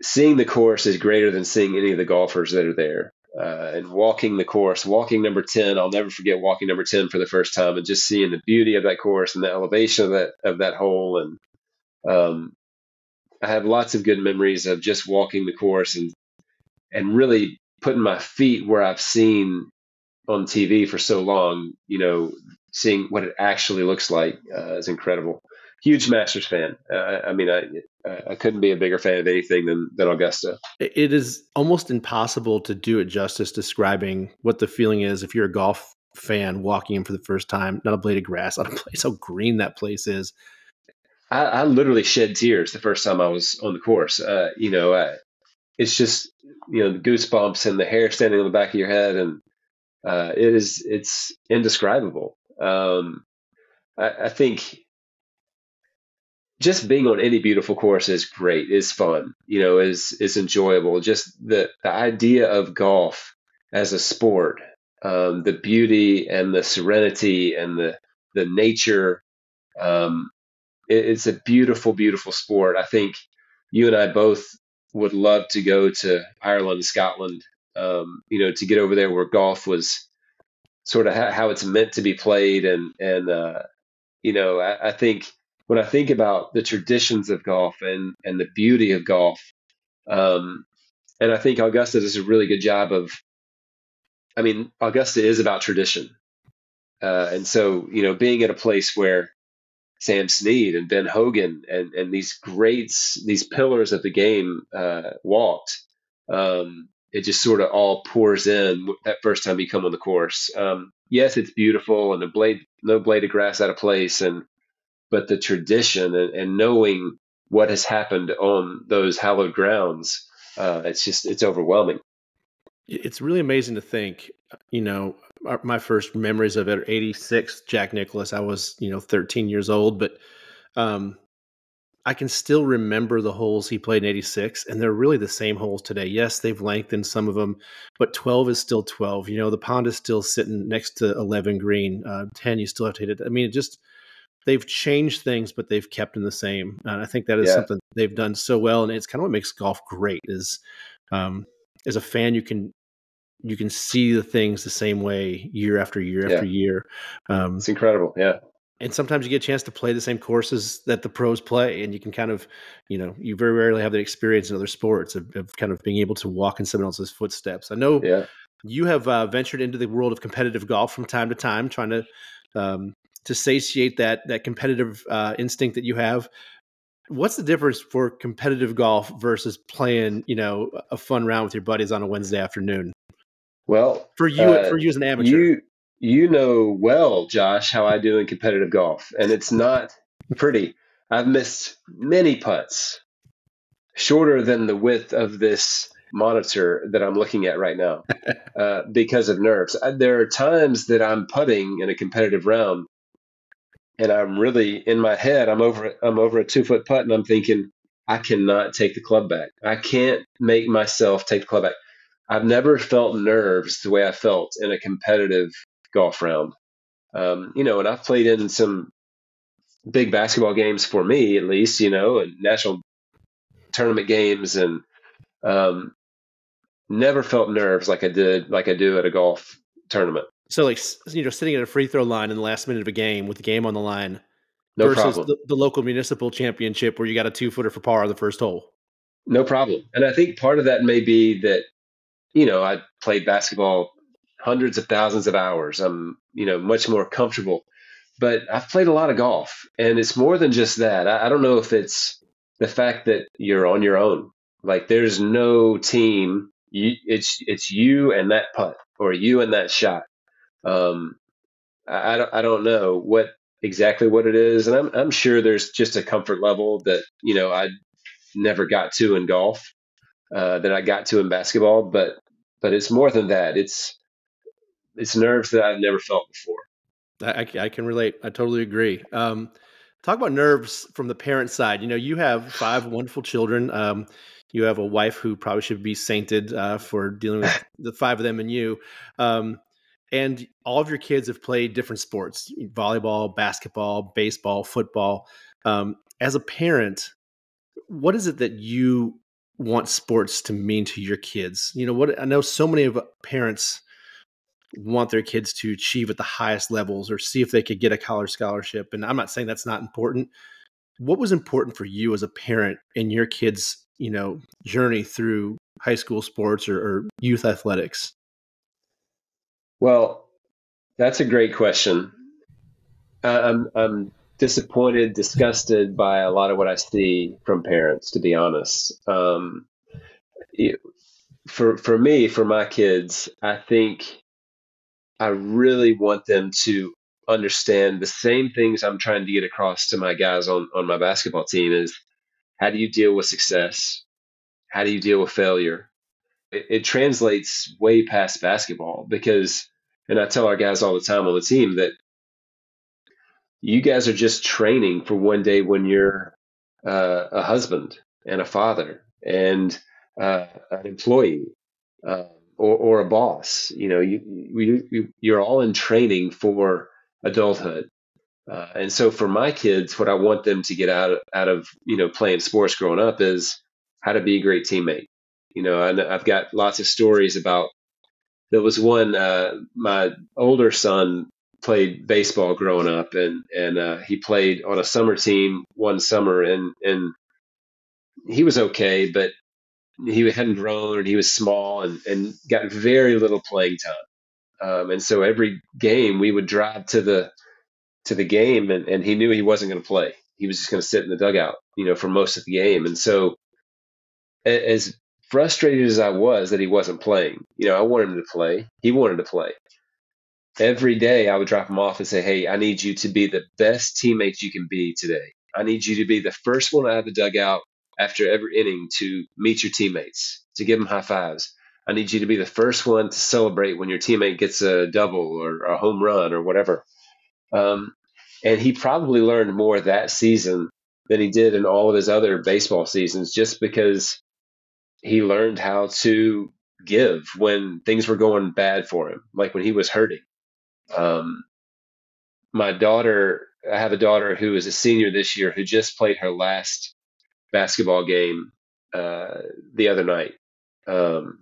seeing the course is greater than seeing any of the golfers that are there. Uh, and walking the course, walking number ten, I'll never forget walking number ten for the first time and just seeing the beauty of that course and the elevation of that, of that hole. And um, I have lots of good memories of just walking the course and, and really putting my feet where I've seen on T V for so long, you know, seeing what it actually looks like uh, is incredible. Huge Masters fan. Uh, I mean, I I couldn't be a bigger fan of anything than than Augusta. It is almost impossible to do it justice describing what the feeling is if you're a golf fan walking in for the first time, not a blade of grass on a place, how green that place is. I, I literally shed tears the first time I was on the course. Uh, you know, I, it's just, you know, the goosebumps and the hair standing on the back of your head. And uh, it is, it's indescribable. Um, I, I think just being on any beautiful course is great. It's fun, you know, is, is enjoyable. Just the, the idea of golf as a sport, um, the beauty and the serenity and the, the nature, um, it's a beautiful, beautiful sport. I think you and I both would love to go to Ireland, Scotland, um, you know, to get over there where golf was sort of ha- how it's meant to be played. And, and uh, you know, I, I think when I think about the traditions of golf and, and the beauty of golf, um, and I think Augusta does a really good job of, I mean, Augusta is about tradition. Uh, and so, you know, being at a place where Sam Snead and Ben Hogan and, and these greats, these pillars of the game uh, walked. Um, it just sort of all pours in that first time you come on the course. Um, yes, it's beautiful and the blade, no blade of grass out of place, and but the tradition and, and knowing what has happened on those hallowed grounds, uh, it's just it's overwhelming. It's really amazing to think, you know, our, my first memories of it are eighty-six Jack Nicklaus. I was, you know, thirteen years old, but um, I can still remember the holes he played in eighty-six, and they're really the same holes today. Yes, they've lengthened some of them, but twelve is still twelve. You know, the pond is still sitting next to eleven green. Uh, ten, you still have to hit it. I mean, it just, they've changed things, but they've kept them the same. And I think that is yeah. something they've done so well, and it's kind of what makes golf great is um, as a fan, you can, you can see the things the same way year after year yeah. after year. Um, it's incredible. Yeah. And sometimes you get a chance to play the same courses that the pros play, and you can kind of, you know, you very rarely have that experience in other sports of, of kind of being able to walk in someone else's footsteps. I know yeah. you have uh, ventured into the world of competitive golf from time to time, trying to, um, to satiate that, that competitive uh, instinct that you have. What's the difference for competitive golf versus playing, you know, a fun round with your buddies on a Wednesday afternoon? Well, for you, uh, for you as an amateur, you, you know, well, Josh, how I do in competitive golf, and it's not pretty. I've missed many putts shorter than the width of this monitor that I'm looking at right now uh, because of nerves. I, there are times that I'm putting in a competitive round and I'm really in my head, I'm over, I'm over a two foot putt and I'm thinking, I cannot take the club back. I can't make myself take the club back. I've never felt nerves the way I felt in a competitive golf round. Um, you know, and I've played in some big basketball games for me, at least, you know, and national tournament games, and um, never felt nerves like I did, like I do at a golf tournament. So like, you know, sitting at a free throw line in the last minute of a game with the game on the line no versus the, the local municipal championship where you got a two footer for par on the first hole. No problem. And I think part of that may be that, you know, I played basketball hundreds of thousands of hours. I'm, you know, much more comfortable, but I've played a lot of golf, and it's more than just that. I, I don't know if it's the fact that you're on your own. Like there's no team. You, it's, it's you and that putt or you and that shot. Um, I, I don't, I don't know what exactly what it is. And I'm, I'm sure there's just a comfort level that, you know, I never got to in golf. Uh, that I got to in basketball, but but it's more than that. It's it's nerves that I've never felt before. I, I can relate. I totally agree. Um, talk about nerves from the parent side. You know, you have five wonderful children. Um, you have a wife who probably should be sainted uh, for dealing with the five of them and you. Um, and all of your kids have played different sports: volleyball, basketball, baseball, football. Um, as a parent, what is it that you want sports to mean to your kids? You know what, I know so many of parents want their kids to achieve at the highest levels or see if they could get a college scholarship. And I'm not saying that's not important. What was important for you as a parent in your kids, you know, journey through high school sports or, or youth athletics? Well, that's a great question. I'm, I'm, disappointed, disgusted by a lot of what I see from parents, to be honest. Um, for, for me, for my kids, I think I really want them to understand the same things I'm trying to get across to my guys on, on my basketball team is, how do you deal with success? How do you deal with failure? It, it translates way past basketball because, and I tell our guys all the time on the team that you guys are just training for one day when you're uh, a husband and a father and uh, an employee uh, or, or a boss. You know, you, you, you, you're all in training for adulthood. Uh, and so for my kids, what I want them to get out of, out of, you know, playing sports growing up is how to be a great teammate. You know, and I've got lots of stories about, there was one, uh, my older son played baseball growing up, and, and uh, he played on a summer team one summer, and, and he was okay, but he hadn't grown and he was small and, and got very little playing time. Um, and so every game we would drive to the to the game, and, and he knew he wasn't going to play. He was just going to sit in the dugout, you know, for most of the game. And so as frustrated as I was that he wasn't playing, you know, I wanted him to play. He wanted to play. Every day I would drop him off and say, hey, I need you to be the best teammate you can be today. I need you to be the first one out of the dugout after every inning to meet your teammates, to give them high fives. I need you to be the first one to celebrate when your teammate gets a double or a home run or whatever. Um, and he probably learned more that season than he did in all of his other baseball seasons, just because he learned how to give when things were going bad for him, like when he was hurting. Um, my daughter, I have a daughter who is a senior this year who just played her last basketball game uh, the other night. Um,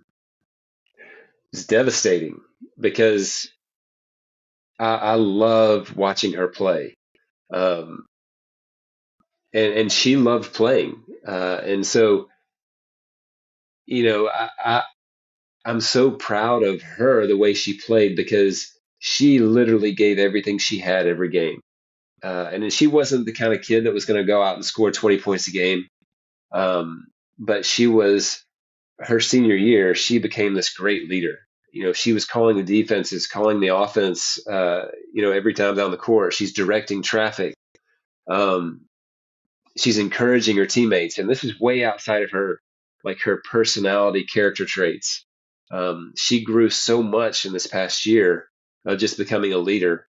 it's devastating because I, I love watching her play. Um, and, and she loved playing. Uh, and so, you know, I, I, I'm so proud of her, the way she played, because she literally gave everything she had every game. Uh, and she wasn't the kind of kid that was going to go out and score twenty points a game. Um, but she was, her senior year, she became this great leader. You know, she was calling the defenses, calling the offense, uh, you know, every time down the court. She's directing traffic. Um, she's encouraging her teammates. And this is way outside of her, like her personality, character traits. Um, she grew so much in this past year of just becoming a leader.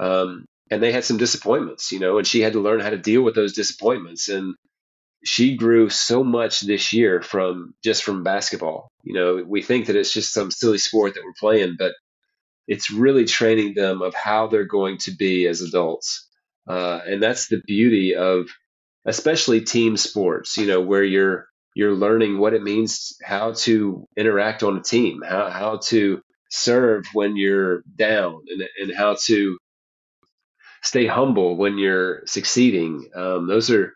Um, and they had some disappointments, you know, and she had to learn how to deal with those disappointments. And she grew so much this year from just from basketball. You know, we think that it's just some silly sport that we're playing, but it's really training them of how they're going to be as adults. Uh, and that's the beauty of especially team sports, you know, where you're, you're learning what it means, how to interact on a team, how, how to serve when you're down, and, and how to stay humble when you're succeeding. Um, those are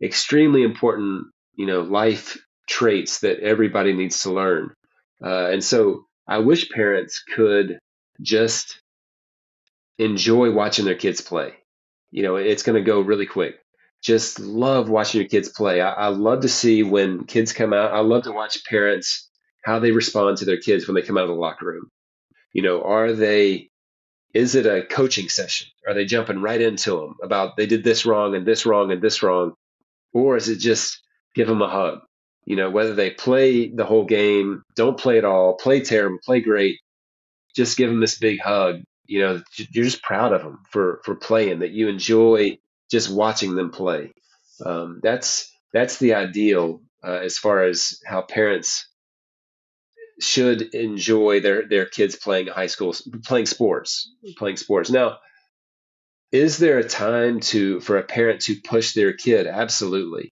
extremely important, you know, life traits that everybody needs to learn. Uh, and so I wish parents could just enjoy watching their kids play. You know, it's going to go really quick. Just love watching your kids play. I, I love to see when kids come out. I love to watch parents, how they respond to their kids when they come out of the locker room. You know, are they, is it a coaching session? Are they jumping right into them about they did this wrong and this wrong and this wrong? Or is it just give them a hug? You know, whether they play the whole game, don't play at all, play terrible, play great, just give them this big hug. You know, you're just proud of them for, for playing, that you enjoy just watching them play. Um, that's, that's the ideal uh, as far as how parents should enjoy their, their kids playing high school, playing sports, playing sports. Now, is there a time to, for a parent to push their kid? Absolutely.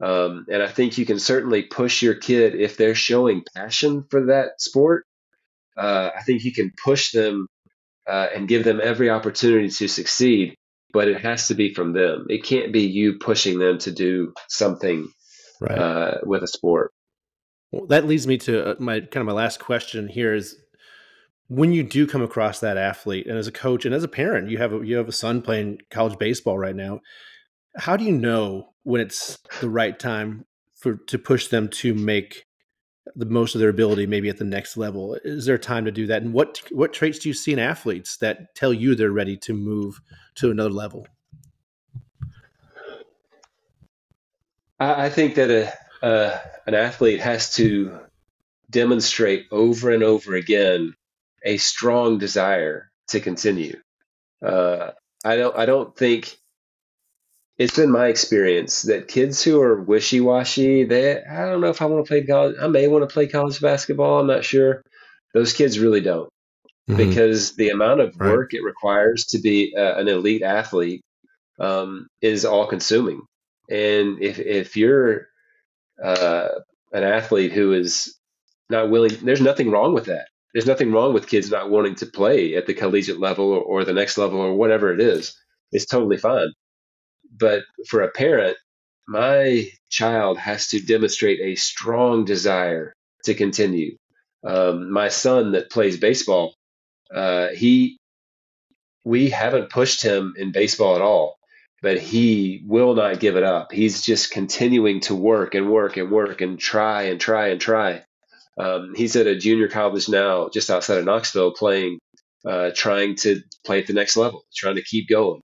Um, and I think you can certainly push your kid if they're showing passion for that sport. Uh, I think you can push them uh, and give them every opportunity to succeed, but it has to be from them. It can't be you pushing them to do something right. uh, with a sport. Well, that leads me to my kind of my last question here is, when you do come across that athlete, and as a coach and as a parent, you have a, you have a son playing college baseball right now. How do you know when it's the right time for to push them to make the most of their ability maybe at the next level? Is there time to do that? And what what traits do you see in athletes that tell you they're ready to move to another level? I think that a, uh, an athlete has to demonstrate over and over again a strong desire to continue. Uh, I don't. I don't think it's been my experience that kids who are wishy-washy, they I don't know if I want to play college. I may want to play college basketball. I'm not sure. Those kids really don't, mm-hmm. because the amount of work right. it requires to be uh, an elite athlete um, is all-consuming. And if if you're uh, an athlete who is not willing, there's nothing wrong with that. There's nothing wrong with kids not wanting to play at the collegiate level or, or the next level or whatever it is. It's totally fine. But for a parent, my child has to demonstrate a strong desire to continue. Um, my son that plays baseball, uh, he, we haven't pushed him in baseball at all, but he will not give it up. He's just continuing to work and work and work and try and try and try. Um, he's at a junior college now, just outside of Knoxville, playing, uh, trying to play at the next level, trying to keep going.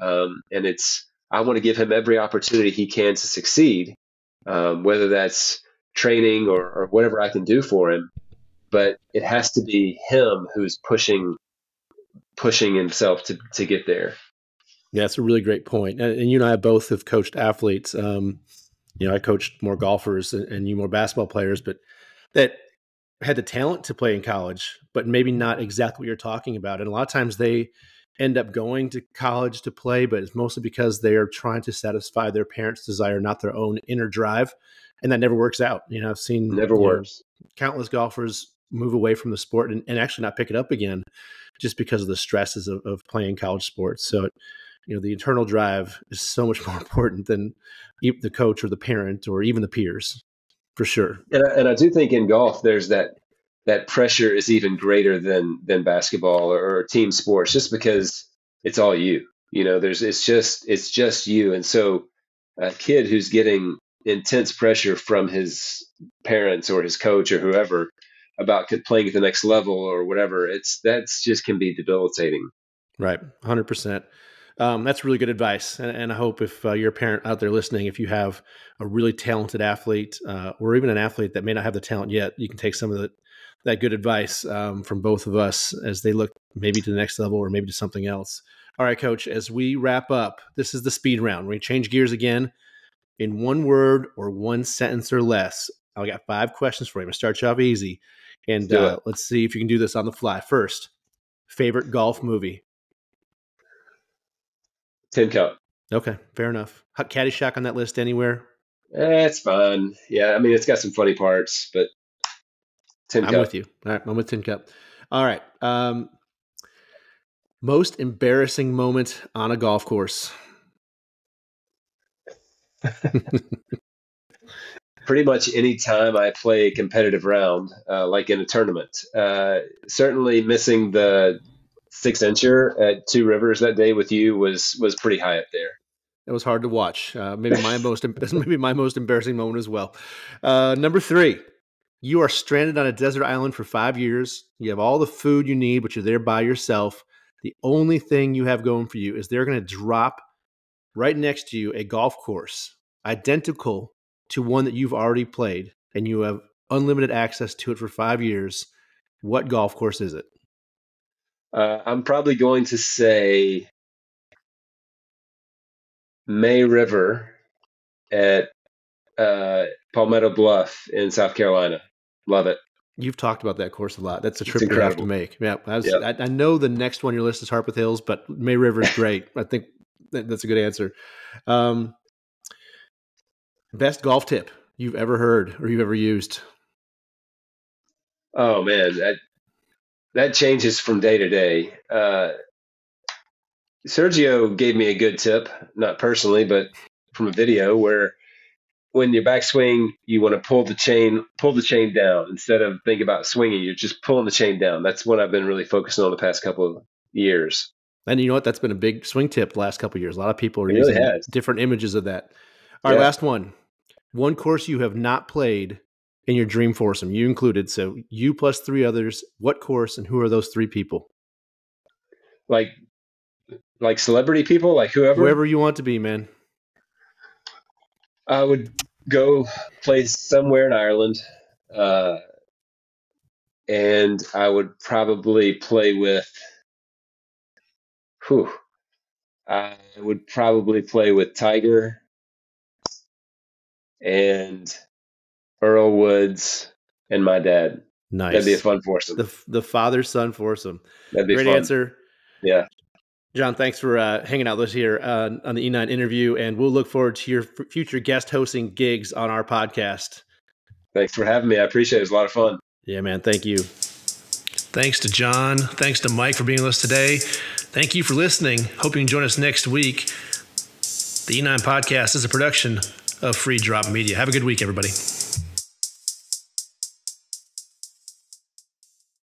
Um, and it's, I want to give him every opportunity he can to succeed, um, whether that's training or, or whatever I can do for him. But it has to be him who's pushing, pushing himself to, to get there. Yeah, that's a really great point. And, and you and I both have coached athletes. Um, you know, I coached more golfers and, and you more basketball players, but that had the talent to play in college, but maybe not exactly what you're talking about. And a lot of times they end up going to college to play, but it's mostly because they are trying to satisfy their parents' desire, not their own inner drive. And that never works out. You know, I've seen never works. Know, countless golfers move away from the sport and, and actually not pick it up again just because of the stresses of, of playing college sports. So, you know, the internal drive is so much more important than the coach or the parent or even the peers. For sure. And I, and I do think in golf, there's that that pressure is even greater than than basketball or, or team sports, just because it's all you. You know, there's it's just it's just you. And so a kid who's getting intense pressure from his parents or his coach or whoever about playing at the next level or whatever, it's that's just can be debilitating. Right. one hundred percent. Um, that's really good advice. And, and I hope if uh, you're a parent out there listening, if you have a really talented athlete uh, or even an athlete that may not have the talent yet, you can take some of the, that good advice um, from both of us as they look maybe to the next level or maybe to something else. All right, Coach, as we wrap up, this is the speed round. We're going to change gears again in one word or one sentence or less. I've got five questions for you. I'm going to start you off easy. And uh, let's see if you can do this on the fly. First, favorite golf movie? Tin Cup. Okay, fair enough. Caddyshack on that list anywhere? Eh, it's fun. Yeah, I mean, it's got some funny parts, but Tin I'm Cup. I'm with you. All right, I'm with Tin Cup. All right. Um, most embarrassing moment on a golf course? Pretty much any time I play a competitive round, uh, like in a tournament. Uh, certainly missing the six-incher at Two Rivers that day with you was was pretty high up there. It was hard to watch. Uh, maybe my most maybe my most embarrassing moment as well. Uh, number three, you are stranded on a desert island for five years. You have all the food you need, but you're there by yourself. The only thing you have going for you is they're going to drop right next to you a golf course identical to one that you've already played, and you have unlimited access to it for five years. What golf course is it? Uh, I'm probably going to say May River at uh, Palmetto Bluff in South Carolina. Love it. You've talked about that course a lot. That's a trip you have to make. Yeah, I, was, yep. I, I know the next one on your list is Harpeth Hills, but May River is great. I think that, that's a good answer. Um, best golf tip you've ever heard or you've ever used? Oh, man. I, That changes from day to day. Uh, Sergio gave me a good tip, not personally, but from a video where when you backswing, you want to pull the chain, pull the chain down instead of think about swinging. You're just pulling the chain down. That's what I've been really focusing on the past couple of years. And you know what? That's been a big swing tip the last couple of years. A lot of people are it using really different images of that. All yeah. right, last one. One course you have not played in your dream foursome, you included. So you plus three others, what course and who are those three people? Like, like celebrity people, like whoever, whoever you want to be, man. I would go play somewhere in Ireland. Uh, and I would probably play with, whew, I would probably play with Tiger and Earl Woods and my dad. Nice. That'd be a fun foursome. The, the father-son foursome. That'd be Great fun. Answer. Yeah. John, thanks for uh, hanging out with us here uh, on the E nine interview, and we'll look forward to your f- future guest hosting gigs on our podcast. Thanks for having me. I appreciate it. It was a lot of fun. Yeah, man. Thank you. Thanks to John. Thanks to Mike for being with us today. Thank you for listening. Hope you can join us next week. The E nine Podcast is a production of Free Drop Media. Have a good week, everybody.